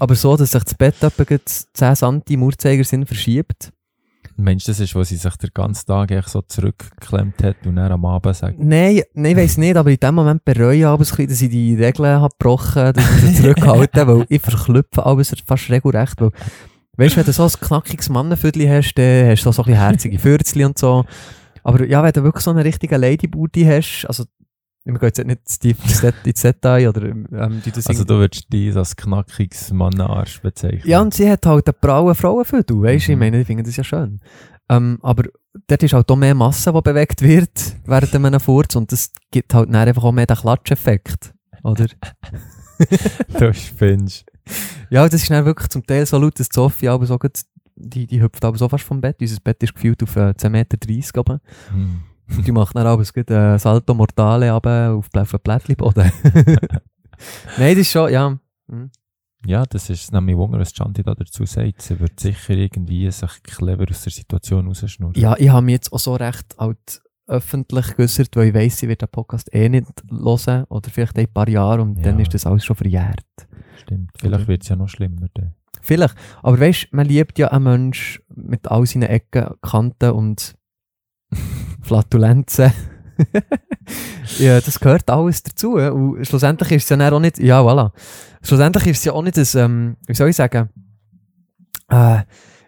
Aber so, dass sich das Bett etwa zehn Zentimeter im Uhrzeigersinn verschiebt. Mensch, das ist, wo sie sich den ganzen Tag echt so zurückgeklemmt hat und dann am Abend sagt... Nein, nein, ich weiss nicht, aber in dem Moment bereue ich abends ein bisschen, dass ich die Regeln habe gebrochen, dass ich sie zurückhalte, weil ich verschlüpfe alles fast regelrecht, weil... Weißt du, wenn du so ein knackiges Mannenviertel hast, dann hast du so ein bisschen herzige Fürzchen und so. Aber ja, wenn du wirklich so einen richtigen Lady-Booty hast, also... Wir gehen jetzt nicht ins Detail oder... Ähm, das also du würdest dich als knackiges Mannenarsch bezeichnen. Ja, und sie hat halt eine braune Frau für du, weißt du? Mhm. Ich meine, ich finde das ja schön. Ähm, aber dort ist halt auch mehr Masse, die bewegt wird während einem Furz und das gibt halt dann einfach auch mehr den Klatscheffekt, oder? Du spinnst. Ja, das ist dann wirklich zum Teil so laut, dass die Sophie aber so die, die hüpft aber so fast vom Bett. Unser Bett ist gefühlt auf äh, zehn Komma dreißig Meter oben. Mhm. Die macht dann abends gut äh, Salto Mortale runter auf den Plättli-Boden. Nein, das ist schon, ja. Hm. Ja, das ist nämlich wundern, was Chanti da dazu sagt. Sie wird sicher irgendwie sich clever aus der Situation rausschnurren. Ja, ich habe mich jetzt auch so recht halt öffentlich geäussert, weil ich weiss, sie wird den Podcast eh nicht hören oder vielleicht ein paar Jahre und ja. Dann ist das alles schon verjährt. Stimmt, vielleicht wird es ja noch schlimmer dann. Vielleicht, aber weißt du, man liebt ja einen Menschen mit all seinen Ecken, Kanten und Flatulenzen. Ja, das gehört alles dazu. Und schlussendlich ist es ja dann auch nicht... Ja, voilà. Schlussendlich ist es ja auch nicht das... Ähm, wie soll ich sagen? Äh,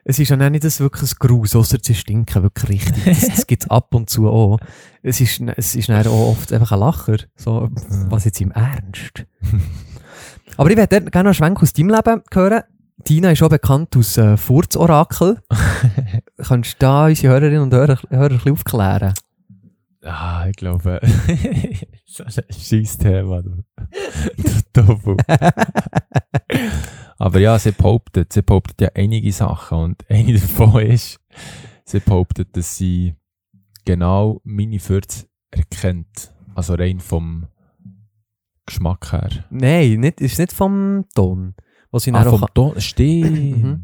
es ist ja dann nicht das wirklich ein Graus, ausser zu stinken, wirklich richtig. Das, das gibt es ab und zu auch. Es ist, es ist dann auch oft einfach ein Lacher. So, was jetzt im Ernst? Aber ich würde gerne noch einen Schwenk aus deinem Leben hören. Tina ist auch bekannt aus äh, Furz-Orakel. Kannst du da unsere Hörerinnen und Hörer, Hörer ein bisschen aufklären? Ah, ich glaube, so ein scheiß Thema, du, du Tofu. Aber ja, sie behauptet, sie behauptet ja einige Sachen und eine davon ist, sie behauptet, dass sie genau meine Furz erkennt, also rein vom Geschmack her. Nein, nicht, ist nicht vom Ton. Was ich ah, vom Ton, stimmt.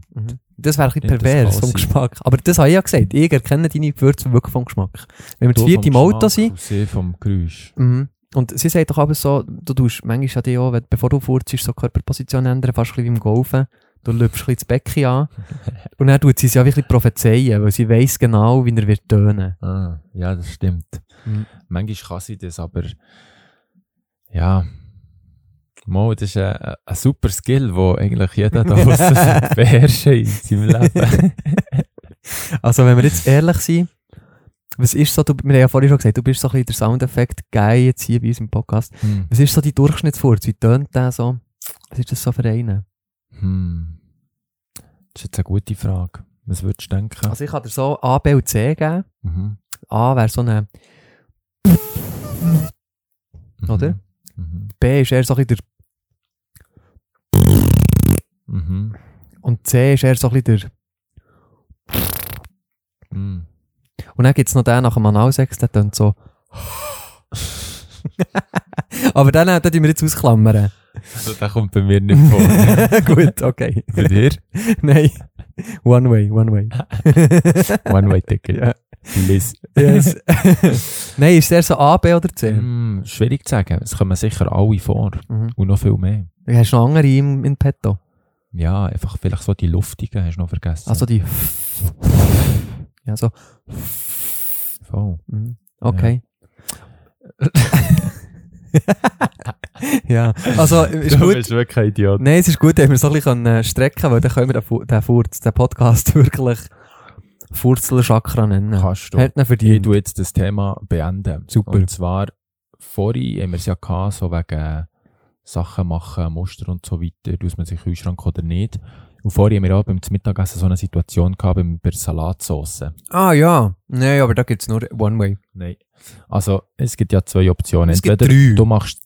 Das wäre ein bisschen pervers vom Geschmack. Aber das habe ich ja gesagt. Ich erkenne deine Gewürze wirklich vom Geschmack. Wenn wir das vierte im Auto sind. Ich sehe vom Geräusch. Mhm. Und sie sagt doch aber so, du tust manchmal an auch, wenn, bevor du furzest, so Körperposition ändern, fast ein bisschen wie im Golfen. Du läufst ein bisschen das Becken an. Und dann tut sie es ja wirklich prophezeien, weil sie weiss genau, wie er wird tönen. Ah, ja, das stimmt. Mhm. Manchmal kann sie das, aber ja... Mo, das ist ein, ein super Skill, wo eigentlich jeder da beherrschen in seinem Leben. Also wenn wir jetzt ehrlich sind, was ist so, du, wir haben ja vorhin schon gesagt, du bist so ein bisschen der Soundeffekt-Guy jetzt hier bei uns im Podcast. Hm. Was ist so die Durchschnittsfurz? Wie tönt der so? Was ist das so für einen? Hm. Das ist jetzt eine gute Frage. Was würdest du denken? Also ich kann dir so A, B und C geben. Mhm. A wäre so eine... Mhm. Oder? Mhm. B ist eher so ein bisschen der... Mhm. Und C ist eher so ein bisschen der... Mhm. Und dann gibt es noch den nach dem Analsex, der tönt so... Aber den, den tun wir jetzt ausklammern. Also der kommt bei mir nicht vor. Gut, okay. Bei dir? Nein. One way, one way. One way ticket. Ja. Liz. Yes. Nein, ist der so A, B oder C? Mm, schwierig zu sagen. Es kommen sicher alle vor. Mhm. Und noch viel mehr. Du hast noch andere im, in petto? Ja, einfach vielleicht so die luftigen hast du noch vergessen. Also die... Ja, so... Voll. Mhm. Okay. Ja. Ja, also ist du gut. Bist wirklich ein Idiot. Nein, es ist gut, dass wir so ein bisschen strecken können, weil dann können wir den, den, Furz, den Podcast wirklich Furzel-Chakra nennen. Kannst du. Hätten verdient. Ich tu jetzt das Thema beenden. Super. Und zwar, vorhin haben wir es ja gehabt, so wegen Sachen machen, Muster und so weiter, tut man sich in den Kühlschrank oder nicht. Und vorhin haben wir auch beim Mittagessen so eine Situation gehabt, bei der Salatsauce. Ah ja, nein, aber da gibt es nur One Way. Nein. Also, es gibt ja zwei Optionen. Es gibt Entweder drei. Du machst...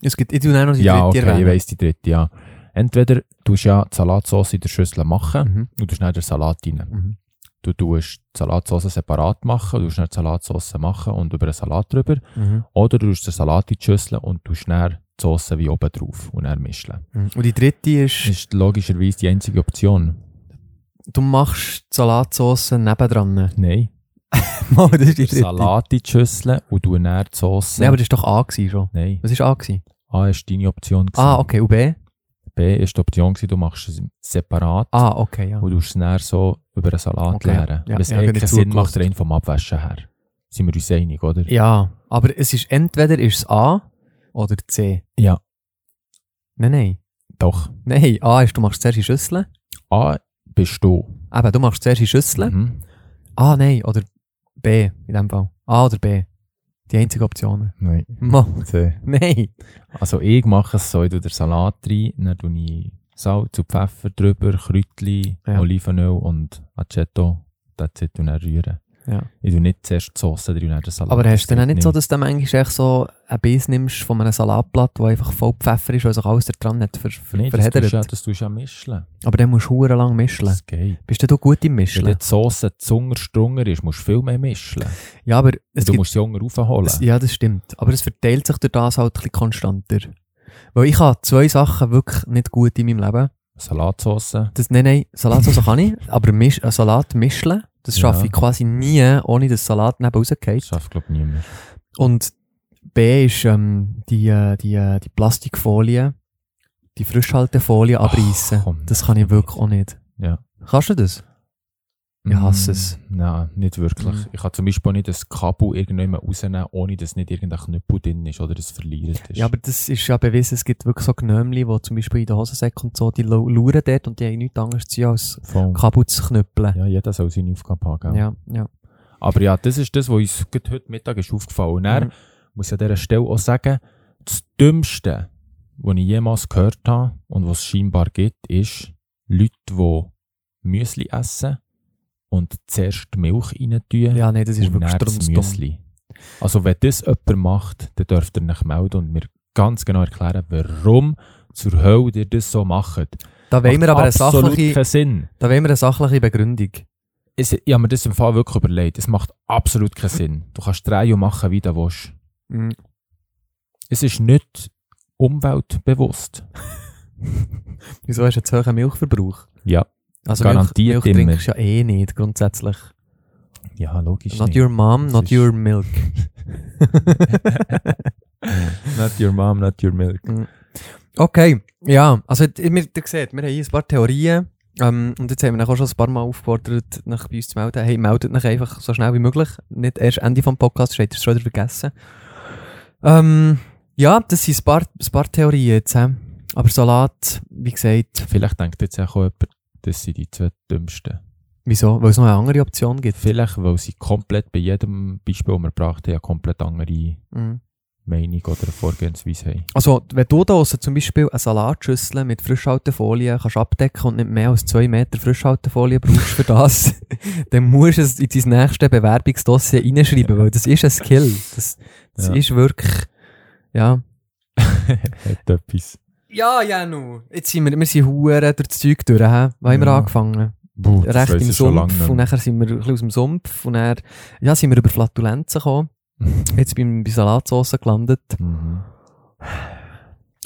Es gibt, ich tue noch die ja, dritte. Ja, okay, rein. Ich weiss die dritte, ja. Entweder tust du ja die Salatsauce in der Schüssel machen mhm. und du schneidest den Salat rein. Mhm. Du tust die Salatsauce separat machen, du schneidest die Salatsauce machen und über den Salat drüber. Mhm. Oder du tust den Salat in die Schüssel und du schneidest die Sauce wie oben drauf und dann mischen. Mhm. Und die dritte ist... ist logischerweise die einzige Option. Du machst die Salatsauce nebendran? Nein. Mann, das ist die dritte. Salat in die Schüssel und du dann die Sauce... Nein, aber das war doch A gewesen schon. Nein. Was war A gewesen? A war deine Option. Gewesen. Ah, okay. Und B? B war die Option, gewesen, du machst es separat. Ah, okay, ja. Und du musst es so über einen Salat okay, leeren. Ja, das ja, ja, keinen Sinn macht rein vom Abwaschen her. Sind wir uns einig, oder? Ja, aber es ist entweder ist es A oder C. Ja. Nein, nein. Doch. Nein, A ist, du machst zuerst in Schüsseln. A bist du. Eben, du machst zuerst in Schüsseln. Mhm. A, nein, oder B in dem Fall. A oder B. Die einzige Option. Nein. Mann. C. Nein. Also ich mache es so, ich tue den Salat rein, dann tue ich Salz und Pfeffer drüber, Kräutchen, ja. Olivenöl und Aceto. Das tue ich rühren. Ja. Ich tue nicht zuerst die Sauce rein, dann den Salat. Aber hast du dann auch nicht so, dass du manchmal echt so einen Biss nimmst von einem Salatblatt, der einfach voll Pfeffer ist, weil sich alles da dran nicht ver- ver- nee, verheddert? Nein, das tust du ja mischen. Aber dann musst du verdammt lang mischen. Das geht. Bist du gut im Mischen? Wenn die Sauce zungerstrunger ist, musst du viel mehr mischen. Ja, aber... Es du gibt, musst die Jungen raufholen. Es, ja, das stimmt. Aber es verteilt sich durch das halt ein bisschen konstanter. Weil ich habe zwei Sachen wirklich nicht gut in meinem Leben. Salatsauce? Das, nein, nein, Salatsauce kann ich, aber misch, äh, Salat mischen, das schaffe ja. ich quasi nie, ohne dass Salat neben rausgeht. Das schafft, glaube ich, nie mehr. Und B ist ähm, die, äh, die, äh, die Plastikfolie, die Frischhaltefolie abreißen. Komm, das kann ich wirklich auch nicht. Ja. Kannst du das? Ich hasse es. Mm, nein, nicht wirklich. Mm. Ich kann zum Beispiel nicht das Kabel irgendjemand rausnehmen, ohne dass nicht irgendein Knüppel drin ist oder das verliert ist. Ja, aber das ist ja bewiesen, es gibt wirklich so Gnömli, die zum Beispiel in der Hosensäcke und so, die lauern dort und die haben nichts anderes zu tun, als Voll. Kabel zu knüppeln. Ja, jeder soll seine Aufgabe haben. Ja, ja. Aber ja, das ist das, was uns heute Mittag ist aufgefallen ist. Und er mm. muss ich an dieser Stelle auch sagen, das Dümmste, was ich jemals gehört habe und was es scheinbar gibt, ist Leute, die Müsli essen, und zuerst die Milch rein tun ja, nee, das ist und wirklich das Müsli. Also wenn das jemand macht, dann dürft ihr euch melden und mir ganz genau erklären, warum zur Hölle ihr das so macht. Da wollen wir aber eine sachliche, Sinn. Da wollen wir eine sachliche Begründung. Es, ich habe mir das im Fall wirklich überlegt. Es macht absolut keinen Sinn. Du kannst drehen und machen, wie du willst. Mhm. Es ist nicht umweltbewusst. Wieso hast du jetzt hohen Milchverbrauch? Ja. Also garantiert Milch, Milch trinkst du ja eh nicht, grundsätzlich. Ja, logisch Not nicht. your mom, das not your milk. Not your mom, not your milk. Okay, ja, also ihr seht, wir haben hier ein paar Theorien ähm, und jetzt haben wir auch schon ein paar Mal aufgefordert, nach bei uns zu melden. Hey, meldet euch einfach so schnell wie möglich. Nicht erst Ende vom Podcast, steht ihr es schon wieder vergessen. Ähm, ja, das sind ein paar, ein paar Theorien jetzt. He. Aber Salat, wie gesagt... Vielleicht denkt jetzt auch jemand, das sind die zwei dümmsten. Wieso? Weil es noch eine andere Option gibt? Vielleicht, weil sie komplett bei jedem Beispiel, das wir gebracht haben, eine komplett andere mm. Meinung oder Vorgehensweise haben. Also, wenn du da zum Beispiel eine Salatschüssel mit Frischhaltefolie kannst abdecken und nicht mehr als zwei Meter Frischhaltefolie brauchst für das, dann musst du es in dein nächstes Bewerbungsdossier reinschreiben, ja. weil das ist ein Skill. Das, das ja. ist wirklich... Ja. Hat etwas... Ja, Janu, jetzt sind wir, wir sind verdammt durch das Zeug durch, haben wir ja. angefangen. Buh, Recht im Sumpf und nachher sind wir ein bisschen aus dem Sumpf und dann, ja, sind wir über Flatulenzen gekommen. Jetzt bin ich bei Salatsauce gelandet. Mhm.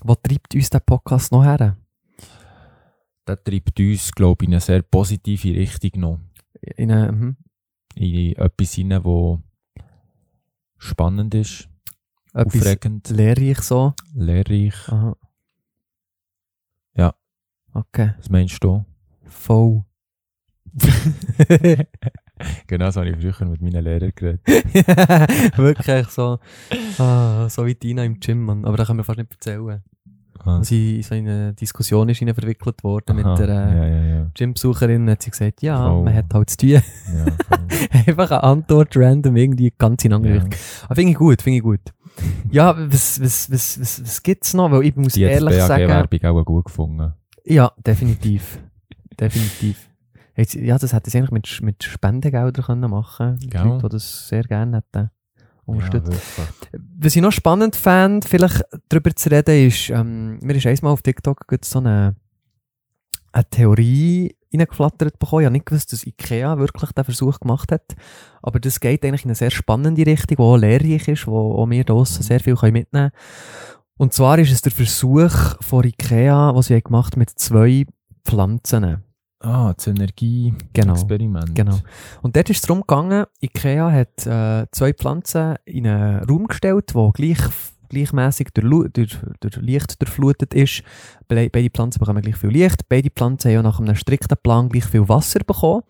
Wo treibt uns der Podcast noch her? Der treibt uns, glaube ich, in eine sehr positive Richtung noch. In, eine, mhm. in etwas hinein, wo spannend ist, etwas aufregend. Lehrreich so? Lehrreich. Aha. Ja. Okay. Was meinst du? Voll. Genau, so habe ich früher mit meinen Lehrern geredet. Wirklich so. Ah, so wie Tina im Gym, Mann. Aber das kann man fast nicht erzählen. Ah. Sie so in eine Diskussion ist hinein verwickelt worden. Aha, mit der äh, ja, ja, ja. Gym-Besucherin hat sie gesagt, ja, voll. Man hat halt zu tun. Ja, einfach eine Antwort random, irgendwie ganz in andere Richtung. Ja. Ah, finde ich gut, finde ich gut. Ja, was, was, was, was, was gibt es noch? Weil ich muss die ehrlich sagen... Die B A G-Werbung auch gut gefunden. Ja, definitiv. Definitiv. Jetzt, ja, das hätte ich eigentlich mit, mit Spendengeldern machen können. Genau. Leute, die das sehr gerne hätten unterstützt. Ja, was ich noch spannend fand, vielleicht darüber zu reden, ist, ähm, mir ist einmal auf TikTok so eine, eine Theorie reingeflattert bekommen. Ich habe nicht gewusst, dass IKEA wirklich den Versuch gemacht hat. Aber das geht eigentlich in eine sehr spannende Richtung, die auch lehrreich ist, wo auch wir da sehr viel mitnehmen können. Und zwar ist es der Versuch von IKEA, was sie gemacht haben, mit zwei Pflanzen. Ah, das Energie-Experiment. Genau, genau. Und dort ist es darum gegangen, IKEA hat äh, zwei Pflanzen in einen Raum gestellt, der gleich, gleichmässig durch, durch, durch Licht durchflutet ist. Be- beide Pflanzen bekommen gleich viel Licht. Beide Pflanzen haben ja nach einem strikten Plan gleich viel Wasser bekommen.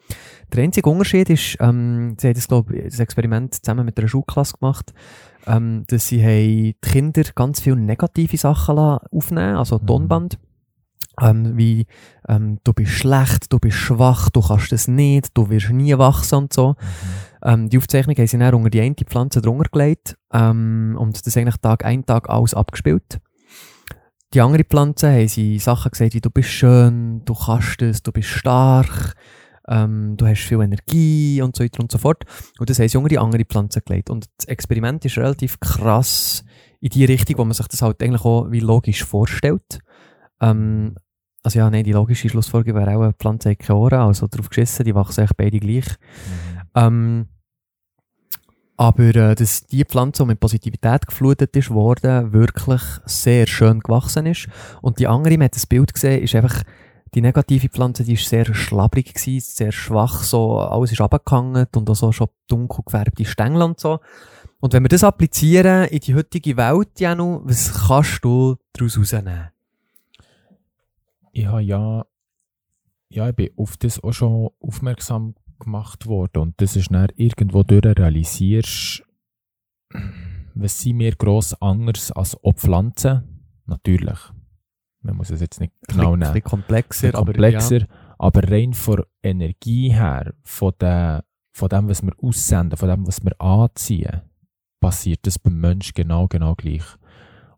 Der einzige Unterschied ist, ähm, sie haben das, glaub, das Experiment zusammen mit einer Schulklasse gemacht, ähm, dass sie haben die Kinder ganz viele negative Sachen aufnehmen, also Tonband. Mhm. Ähm, wie, ähm, du bist schlecht, du bist schwach, du kannst das nicht, du wirst nie wachsen und so. Mhm. Ähm, die Aufzeichnung haben sie dann unter die eine Pflanze drunter gelegt, ähm, und das eigentlich Tag ein Tag alles abgespielt. Die andere Pflanze haben sie Sachen gesagt wie, du bist schön, du kannst das, du bist stark, ähm, du hast viel Energie und so weiter und so fort. Und das haben sie unter die andere Pflanze gelegt. Und das Experiment ist relativ krass in die Richtung, wo man sich das halt eigentlich auch wie logisch vorstellt. Ähm, also ja, nein, die logische Schlussfolgerung wäre auch, eine Pflanze hat keine Ohren, also drauf geschissen, die wachsen eigentlich beide gleich. Mhm. Ähm, aber äh, dass die Pflanze, die mit Positivität geflutet ist worden, wirklich sehr schön gewachsen ist. Und die andere, man hat das Bild gesehen, ist einfach, die negative Pflanze, die war sehr schlabbrig gewesen, sehr schwach, so, alles ist runtergehangen und auch so schon dunkel gefärbte Stängel und so. Und wenn wir das applizieren in die heutige Welt, Janu, was kannst du daraus rausnehmen? Ich habe ja, ja, ich bin auf das auch schon aufmerksam gemacht worden und das ist dann irgendwo durch, realisierst, was sind wir gross anders als auch Pflanzen? Natürlich. Man muss es jetzt nicht genau nehmen. Ein bisschen komplexer. Ein bisschen komplexer, aber, ja. aber rein von Energie her, von, der, von dem, was wir aussenden, von dem, was wir anziehen, passiert das beim Menschen genau, genau gleich.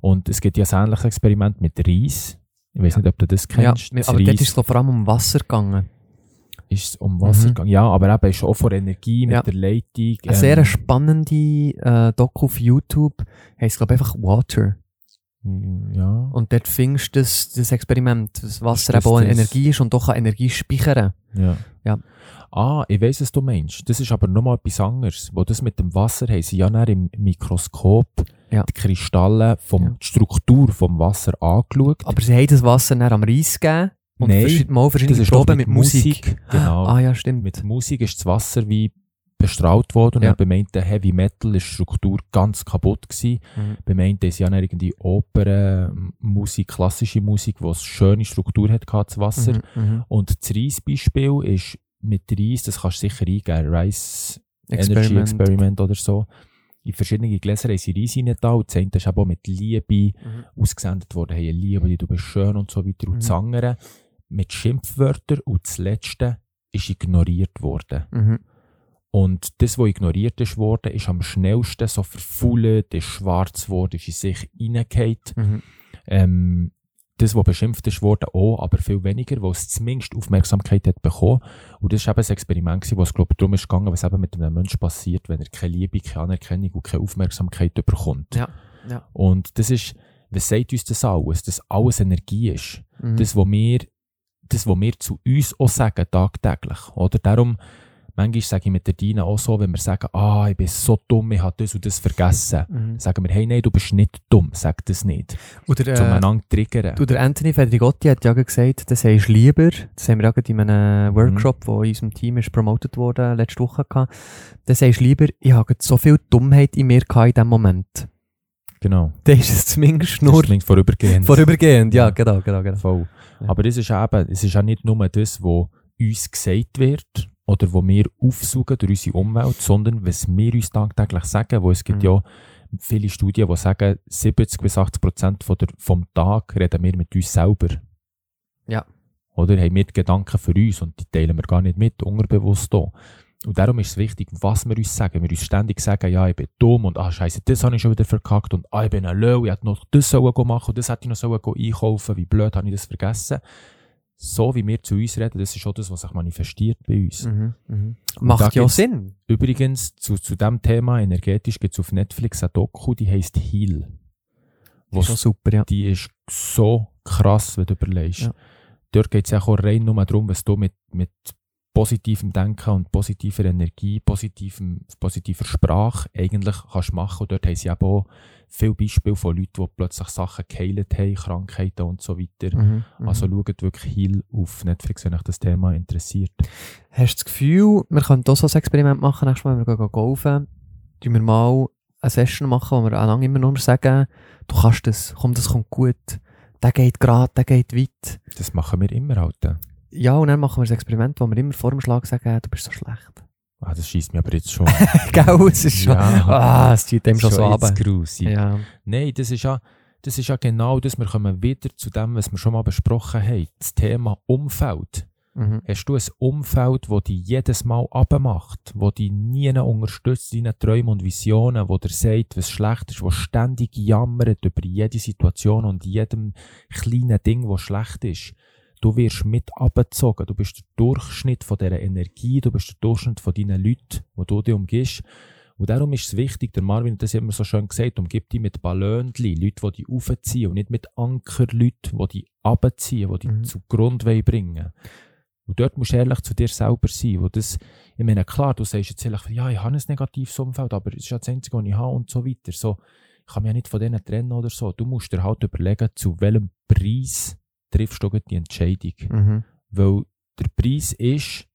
Und es gibt ja ein ähnliches Experiment mit Reis. Ich weiß nicht, ob du das kennst. Ja, das aber Reis. Dort ist es vor allem um Wasser gegangen. Ist es um Wasser mhm. gegangen? Ja, aber eben ist auch von Energie mit ja. der Leitung. Eine ähm, sehr spannende äh, Doku auf YouTube heisst, glaube ich, einfach Water. Ja. Und dort findest du das, das Experiment, dass Wasser das, eben auch das? Energie ist und doch kann Energie speichern. Ja. ja. Ah, ich weiss, was du meinst. Das ist aber nochmal etwas anderes. Wo das mit dem Wasser heisst, ja, dann im Mikroskop. Ja. Die Kristalle, vom, ja. die Struktur des Wassers angeschaut. Aber sie haben das Wasser dann am Reis gegeben und Nein, verschied- mal verschiedene Proben mit, mit Musik. Musik. Genau. Ah ja, stimmt. Mit Musik ist das Wasser wie bestrahlt worden und ja. bei meinen Heavy Metal ist die Struktur ganz kaputt gewesen. Mhm. Bei meinen ist ja irgendwie Opern, Musik, klassische Musik, die eine schöne Struktur hat, das Wasser. Mhm, und das Reisbeispiel ist mit Reis, das kannst du sicher eingeben, Rice Energy Experiment oder so. In verschiedenen Gläser haben sie Reis reingetan und das eine ist auch mit Liebe mhm. ausgesendet worden. Hey, Liebe, du bist schön und so weiter. Und mhm. das andere mit Schimpfwörtern und das letzte ist ignoriert worden. Mhm. Und das, was ignoriert ist worden, ist am schnellsten so verfault, ist schwarz worden, ist in sich reingehauen. Mhm. Ähm, das, was beschimpft ist worden, auch, aber viel weniger, weil es zumindest Aufmerksamkeit hat bekommen. Und das war eben ein Experiment, wo es, glaube ich, darum ging, was eben mit einem Menschen passiert, wenn er keine Liebe, keine Anerkennung und keine Aufmerksamkeit bekommt. Ja, ja. Und das ist, was sagt uns das alles? Dass alles Energie ist. Mhm. Das, was wir, das, was wir zu uns auch sagen, tagtäglich. Oder? Darum, Manchmal sage ich mit der Dina auch so, wenn wir sagen, ah, ich bin so dumm, ich habe das und das vergessen. Mhm. Sagen wir, hey, nein, du bist nicht dumm, sag das nicht. Oder, zum äh, einander triggern. Du, der Anthony Fedrigotti hat ja gesagt, das heißt lieber, das haben wir ja in einem Workshop, der mhm. in unserem Team ist promotet worden, letzte Woche gehabt, das heißt lieber, ich habe so viel Dummheit in mir gehabt in diesem Moment. Genau. Dann ist es zumindest nur... Das klingt vorübergehend. Vorübergehend, ja, genau, genau, genau. Voll. Ja. Aber das ist eben, es ist ja nicht nur das, was uns gesagt wird, oder wo wir aufsaugen durch unsere Umwelt, sondern was wir uns tagtäglich sagen, wo es gibt mhm. ja viele Studien, die sagen, siebzig bis achtzig Prozent von der, vom Tag reden wir mit uns selber. Ja. Oder haben wir die Gedanken für uns und die teilen wir gar nicht mit, unterbewusst auch. Und darum ist es wichtig, was wir uns sagen. Wir uns ständig sagen, ja, ich bin dumm und ah, scheiße, das habe ich schon wieder verkackt und ah, ich bin ein Löw, ich hätte noch das machen und das hätte ich noch einkaufen, wie blöd habe ich das vergessen. So wie wir zu uns reden, das ist auch das, was sich manifestiert bei uns. Mhm, mhm. Macht ja Sinn. Übrigens, zu, zu diesem Thema energetisch gibt es auf Netflix eine Doku, die heisst Heal. Die ist super, ja. Die ist so krass, wenn du überlegst. Ja. Dort geht es ja auch rein nur darum, was du mit, mit positivem Denken und positiver Energie, positivem, positiver Sprache eigentlich kannst machen. Und dort haben sie eben auch viele Beispiele von Leuten, die plötzlich Sachen geheilt haben, Krankheiten und so weiter. Mhm, also schaut wirklich Heal auf Netflix, wenn euch das Thema interessiert. Hast du das Gefühl, wir können auch so ein Experiment machen, nächstes Mal, wenn wir golfen, tun wir mal eine Session machen, wo wir lange immer nur sagen, du kannst das, komm, das kommt gut, der geht gerade, der geht weit. Das machen wir immer, Alter. Ja, und dann machen wir ein Experiment, wo wir immer vor dem Schlag sagen, du bist so schlecht. Ah, das scheisst mir aber jetzt schon. Gell, es ist schon. Ja. Ah, es zieht dem schon, schon so ab. Ja. Nein, das ist ja, das ist ja genau das. Wir kommen wieder zu dem, was wir schon mal besprochen haben. Das Thema Umfeld. Mhm. Hast du ein Umfeld, das dich jedes Mal runtermacht, das dich nie unterstützt, deine Träume und Visionen, das dir sagt, was schlecht ist, das ständig jammert über jede Situation und jedem kleinen Ding, das schlecht ist. Du wirst mit abgezogen. Du bist der Durchschnitt von dieser Energie, du bist der Durchschnitt von deinen Leuten, die du dich umgibst. Und darum ist es wichtig, der Marvin hat das immer so schön gesagt, umgib dich mit Ballönchen, Leuten, die dich aufziehen und nicht mit Ankerleuten, die dich abziehen, die dich mhm. zugrunde bringen wollen. Und dort musst du ehrlich zu dir selber sein. Wo das, ich meine, klar, du sagst jetzt ehrlich, ja, ich habe ein negatives Umfeld, aber es ist ja das Einzige, was ich habe und so weiter. So, ich kann mich ja nicht von denen trennen oder so. Du musst dir halt überlegen, zu welchem Preis triffst du die Entscheidung. Mhm. Weil der Preis ist,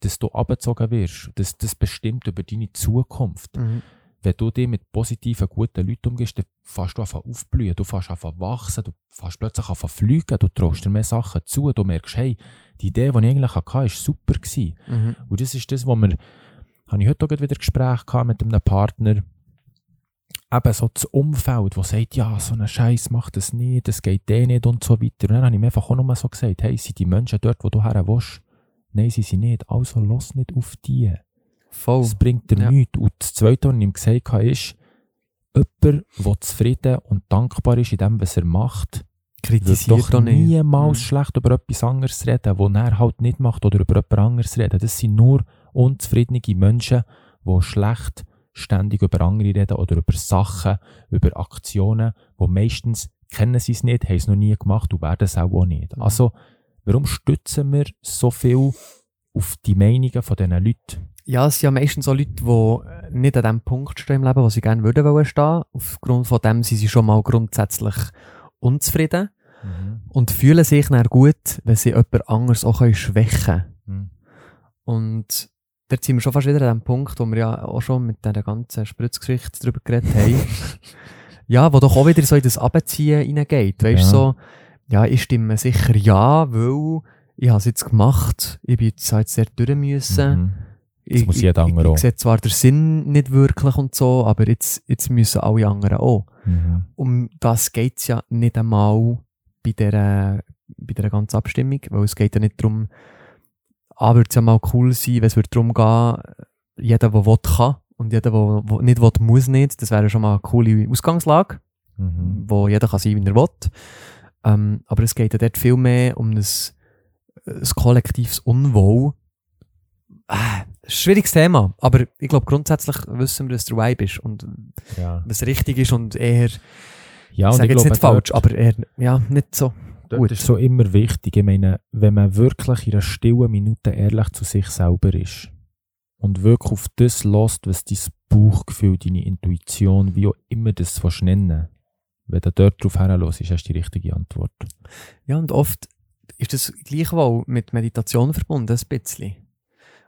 dass du abgezogen wirst. Das, das bestimmt über deine Zukunft. Mhm. Wenn du dich mit positiven, guten Leuten umgehst, dann fährst du einfach aufblühen, du fährst einfach wachsen, du fährst plötzlich einfach fliegen, du traust dir mehr Sachen zu, du merkst, hey, die Idee, die ich eigentlich hatte, war super. Mhm. Und das ist das, wo wir, habe ich heute auch wieder ein Gespräch mit einem Partner, eben so das Umfeld, das sagt, ja, so ein Scheiß macht das nicht, das geht eh nicht und so weiter. Und dann habe ich mir einfach auch nochmal so gesagt, hey, sind die Menschen dort, wo du her willst? Nein, sie sind nicht. Also lass nicht auf die. Voll. Das bringt dir ja nichts. Und das Zweite, was ich ihm gesagt habe, ist, jemand, der zufrieden und dankbar ist in dem, was er macht, kritisiert doch niemals mhm. schlecht über etwas anderes reden, was er halt nicht macht, oder über jemand anderes reden. Das sind nur unzufriedene Menschen, die schlecht ständig über andere reden oder über Sachen, über Aktionen, die meistens kennen sie es nicht, haben es noch nie gemacht und werden es auch nicht. Also, warum stützen wir so viel auf die Meinungen von diesen Leuten? Ja, es sind ja meistens so Leute, die nicht an dem Punkt stehen im Leben, wo sie gerne würden wollen stehen. Aufgrund von dem sind sie schon mal grundsätzlich unzufrieden mhm. und fühlen sich dann gut, wenn sie jemand anderes auch schwächen können. Mhm. Und dort sind wir schon fast wieder an dem Punkt, wo wir ja auch schon mit dieser ganzen Spritzgeschichte drüber geredet haben. Ja, wo doch auch wieder so in das Abziehen hineingeht. Weißt du, ja. so, ja, ich stimme sicher ja, weil ich habe es jetzt gemacht, ich bin jetzt, jetzt sehr durch müssen. Mhm. Ich, muss jeder ich, ich, ich sehe zwar den Sinn nicht wirklich und so, aber jetzt, jetzt müssen alle anderen auch. Mhm. Um das geht es ja nicht einmal bei dieser, bei dieser ganzen Abstimmung, weil es geht ja nicht darum, A, würde es ja mal cool sein, wenn es darum gehen, jeder, der will, kann und jeder, der nicht will, muss nicht. Das wäre schon mal eine coole Ausgangslage, mhm. wo jeder kann sein, wie er will. Ähm, aber es geht ja dort viel mehr um ein, ein kollektives Unwohl. Äh, schwieriges Thema, aber ich glaube, grundsätzlich wissen wir, was der Vibe ist und ja. was richtig ist und eher, ja, und ich sage jetzt nicht falsch, aber eher ja, nicht so. Das ist so immer wichtig. Ich meine, wenn man wirklich in einer stillen Minute ehrlich zu sich selber ist, und wirklich auf das hörst, was dein Bauchgefühl, deine Intuition, wie auch immer das nennen willst. Wenn du dort drauf hörst, ist das die richtige Antwort. Ja, und oft ist das gleichwohl mit Meditation verbunden, ein bisschen.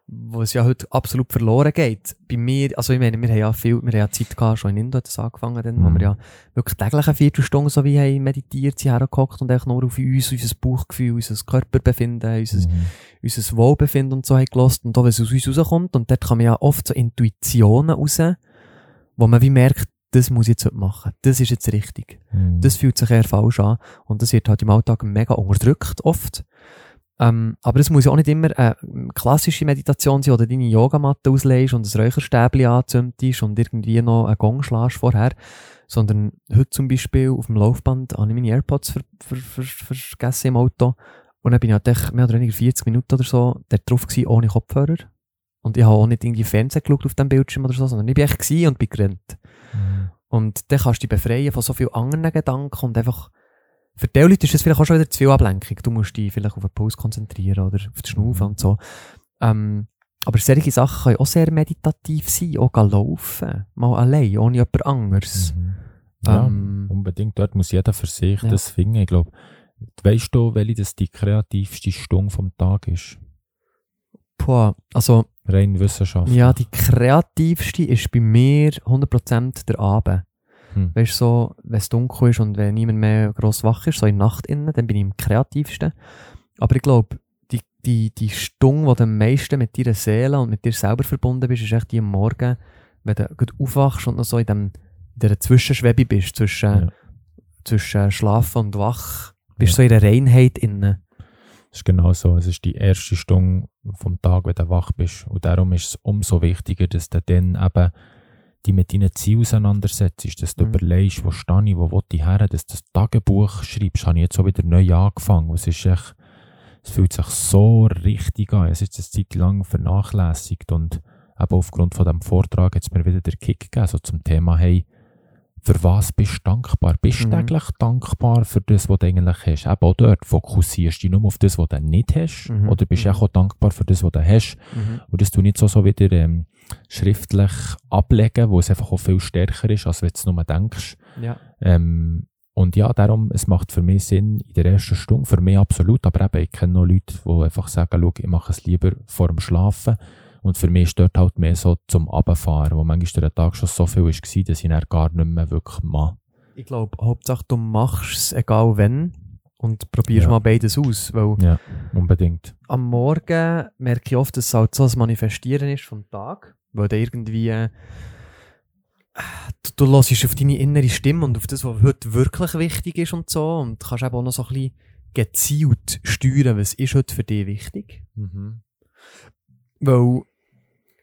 Was ja heute absolut verloren geht. Bei mir, also ich meine, wir haben ja viel, wir haben ja Zeit gehabt, schon in Indien hat das angefangen, dann, mhm. wo wir ja wirklich täglich eine Viertelstunde so wie haben meditiert, sind hergehockt und echt nur auf uns, unser Bauchgefühl, unser Körperbefinden, unser, mhm. unser Wohlbefinden und so haben gelassen. Und da, wenn es aus uns rauskommt, und dort kann man ja oft so Intuitionen raus, wo man wie merkt, das muss ich jetzt machen, das ist jetzt richtig. Mhm. Das fühlt sich eher falsch an und das wird halt im Alltag mega unterdrückt, oft. Ähm, aber es muss ja auch nicht immer eine klassische Meditation sein, wo du deine Yogamatte auslegst und ein Räucherstäbchen anzündest und irgendwie noch einen Gong schlägst vorher. Sondern heute zum Beispiel auf dem Laufband habe ich meine AirPods ver- ver- ver- ver- vergessen im Auto. Und dann bin ich halt mehr oder weniger vierzig Minuten oder so dort drauf gewesen, ohne Kopfhörer. Und ich habe auch nicht irgendwie Fernsehen geschaut auf dem Bildschirm oder so, sondern ich bin echt gewesen und bin gerannt. Mhm. Und dann kannst du dich befreien von so vielen anderen Gedanken und einfach... Für die Leute ist das vielleicht auch schon wieder zu viel Ablenkung. Du musst dich vielleicht auf den Puls konzentrieren oder auf die Schnaufe und so. Ähm, aber solche Sachen können auch sehr meditativ sein, auch laufen. Mal allein, ohne jemand anderes. Mhm. Ja, ähm, unbedingt. Dort muss jeder für sich ja. das finden. Ich glaube, weißt du, welche das die kreativste Stunde vom Tag ist? Puh, also... Rein Wissenschaft. Ja, die kreativste ist bei mir hundert Prozent der Abend. Hm. Weißt du, so, wenn es dunkel ist und wenn niemand mehr gross wach ist, so in der Nacht innen, dann bin ich am kreativsten. Aber ich glaube, die, die, die Stunde, wo du am meisten mit deiner Seele und mit dir selber verbunden bist, ist echt die am Morgen, wenn du gut aufwachst und noch so in, dem, in dieser Zwischenschwebe bist, zwischen, ja. zwischen Schlafen und Wach, bist du ja. so in der Reinheit innen. Das ist genau so. Es ist die erste Stunde vom Tag, wenn du wach bist. Und darum ist es umso wichtiger, dass du dann eben die mit deinen Zielen auseinandersetzt, dass du mhm. überlegst, wo stehe ich, wo will ich her, dass du das Tagebuch schreibst, habe ich jetzt auch wieder neu angefangen. Es ist echt, es fühlt sich so richtig an. Es ist eine Zeit lang vernachlässigt und eben aufgrund von diesem Vortrag hat es mir wieder den Kick gegeben, so zum Thema, hey, für was bist du dankbar? Bist du mhm. eigentlich dankbar für das, was du eigentlich hast? Eben auch dort fokussierst du dich nur auf das, was du nicht hast, mhm. oder bist du mhm. auch dankbar für das, was du hast? Mhm. Und das tue nicht so, so wieder ähm, schriftlich ablegen, wo es einfach auch viel stärker ist, als wenn du es nur denkst. Ja. Ähm, und ja, darum, es macht für mich Sinn in der ersten Stunde, für mich absolut, aber eben, ich kenne noch Leute, die einfach sagen, schau, ich mache es lieber vor dem Schlafen. Und für mich ist dort halt mehr so zum Runterfahren, wo manchmal der Tag schon so viel war, dass ich dann gar nicht mehr wirklich mache. Ich glaube, Hauptsache du machst es, egal wann, und probierst ja. mal beides aus. Weil ja, unbedingt. Am Morgen merke ich oft, dass es halt so ein Manifestieren ist vom Tag, weil du irgendwie äh, du, du hörst auf deine innere Stimme und auf das, was heute wirklich wichtig ist und so, und kannst eben auch noch so ein bisschen gezielt steuern, was ist heute für dich wichtig. Mhm. Weil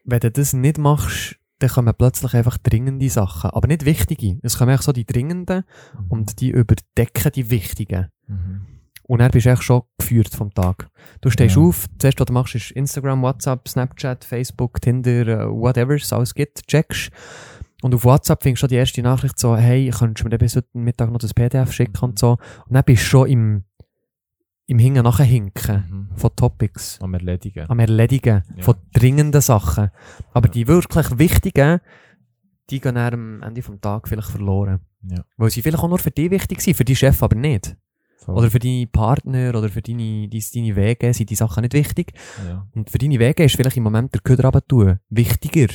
wenn du das nicht machst, dann kommen plötzlich einfach dringende Sachen. Aber nicht wichtige. Es kommen so die dringenden mhm. und die überdecken die wichtigen. Mhm. Und dann bist du echt schon geführt vom Tag. Du stehst ja. auf, das erste, was du machst, ist Instagram, WhatsApp, Snapchat, Facebook, Tinder, whatever es alles gibt, checkst. Und auf WhatsApp findest du schon die erste Nachricht so, hey, könntest du mir bis heute Mittag noch das P D F schicken und so. Und dann bist du schon im... Im Hingen nachher hinken mhm. von Topics. Am Erledigen. Am Erledigen ja. von dringenden Sachen. Aber ja. die wirklich wichtigen, die gehen am Ende des Tages vielleicht verloren. Ja. Weil sie vielleicht auch nur für dich wichtig sind, für deinen Chef aber nicht. Voll. Oder für deine Partner oder für deine, deine, deine Wege sind die Sachen nicht wichtig. Ja. Und für deine Wege ist vielleicht im Moment der Köder runter wichtiger.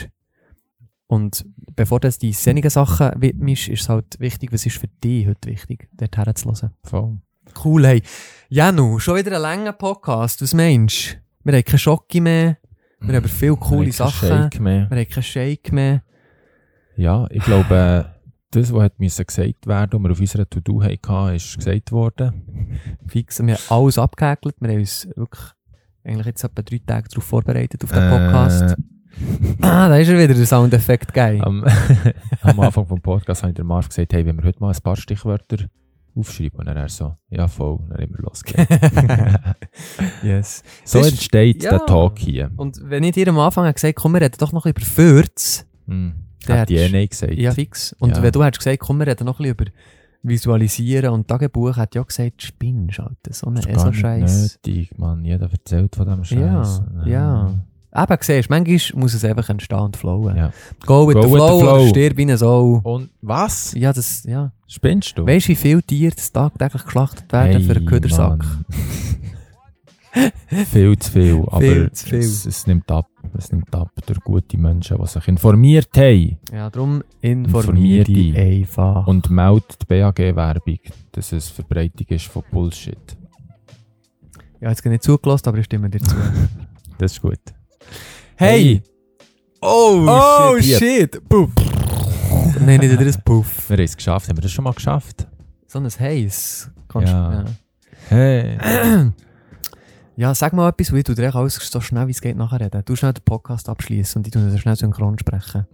Und bevor du die sinnigen Sachen widmest, ist es halt wichtig, was ist für dich heute wichtig, dort herzuhören. Voll. Cool, hey. Janu, schon wieder ein langer Podcast. Was meinst du? Wir haben keinen Schocke mehr. Wir haben viele coole wir Sachen. Shake mehr. Wir haben keinen Shake mehr. Ja, ich glaube, das, was gesagt werden musste, was wir auf unserer To-Do hatten, ist gesagt worden. Fix, wir haben alles abgehäkelt. Wir haben uns wirklich eigentlich jetzt etwa drei Tage darauf vorbereitet, auf den äh. Podcast. Ah, da ist er wieder, der Soundeffekt, geil. Am, am Anfang des Podcasts habe ich dem Marv gesagt, hey, wenn wir heute mal ein paar Stichwörter aufschreiben und dann er so, ja voll, dann immer losgehen. Yes. So ist, entsteht ja. der Talk hier. Und wenn ich dir am Anfang gesagt habe, komm, wir reden doch noch über Fürz, mm. hat die eh nicht gesagt. Ja, fix. Und ja. wenn du hättest gesagt, komm, wir reden noch ein bisschen über Visualisieren und Tagebuch, hat ja gesagt, spinnst, Alter, so ein ESO-Scheiß. Das ist gar nicht nötig, Mann. Jeder erzählt von diesem Scheiß. Ja, ja. Eben, siehst du, manchmal muss es einfach entstehen und flowen. Ja. Go with Go the with flow, the flow. Stirb wie ein Sau. Und was? Ja, das, ja. Spinnst du? Weißt du, wie viele Tiere tagtäglich geschlachtet werden hey, für einen Ködersack? Viel zu viel, aber viel zu viel. Es, es nimmt ab. Es nimmt ab durch gute Menschen, die sich informiert haben. Ja, darum informiert dich einfach. Und meldet die B A G-Werbung, dass es Verbreitung ist von Bullshit. Ja, jetzt habe ich nicht zugelassen, aber ich stimme dir zu. Das ist gut. Hey! Oh, oh shit! shit. Puff! Nein, nicht wieder ein Puff. Wir haben es geschafft. Haben wir das schon mal geschafft? So ein Heiss. Ja. Ja. Hey! Ja, sag mal etwas, wie du dir alles so schnell wie es geht nachher reden. Du schnell den Podcast abschließen und ich tue so schnell synchron sprechen.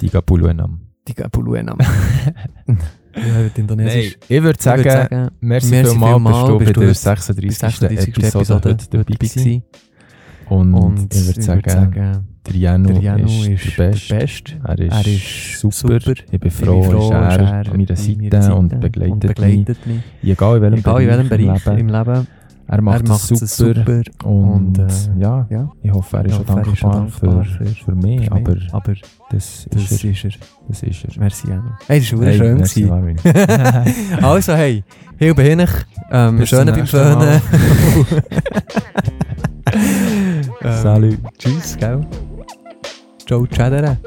Digapulu Enam. Digapulu Enam. Indonesisch. Nein, ich würde sagen, ich würd sagen merci, merci vielmals, mal, bist du bei der sechsunddreißigsten Episode dabei gewesen. Und, und ich würde sagen, würd sagen, der Janu ist, ist der Beste. Best. Er, er ist super. super. Ich bin froh, ich bin froh ist er an meiner Seite, Seite und begleitet, und begleitet mich. mich. Egal in welchem Egal Bereich, in Bereich im Leben. Im Leben. Er macht es super, super und, und äh, ja, ja, ich hoffe, er ist schon dankbar, dankbar für, für, für mich, für aber, aber das, das, ist er. Ist er. das ist er. Merci, Anna. Hey, das war schön. Merci, also, hey, Heal bin ich. Ähm, Schöne beim Föhnen. ähm, Salut. Tschüss, gell? Ciao, tschadere.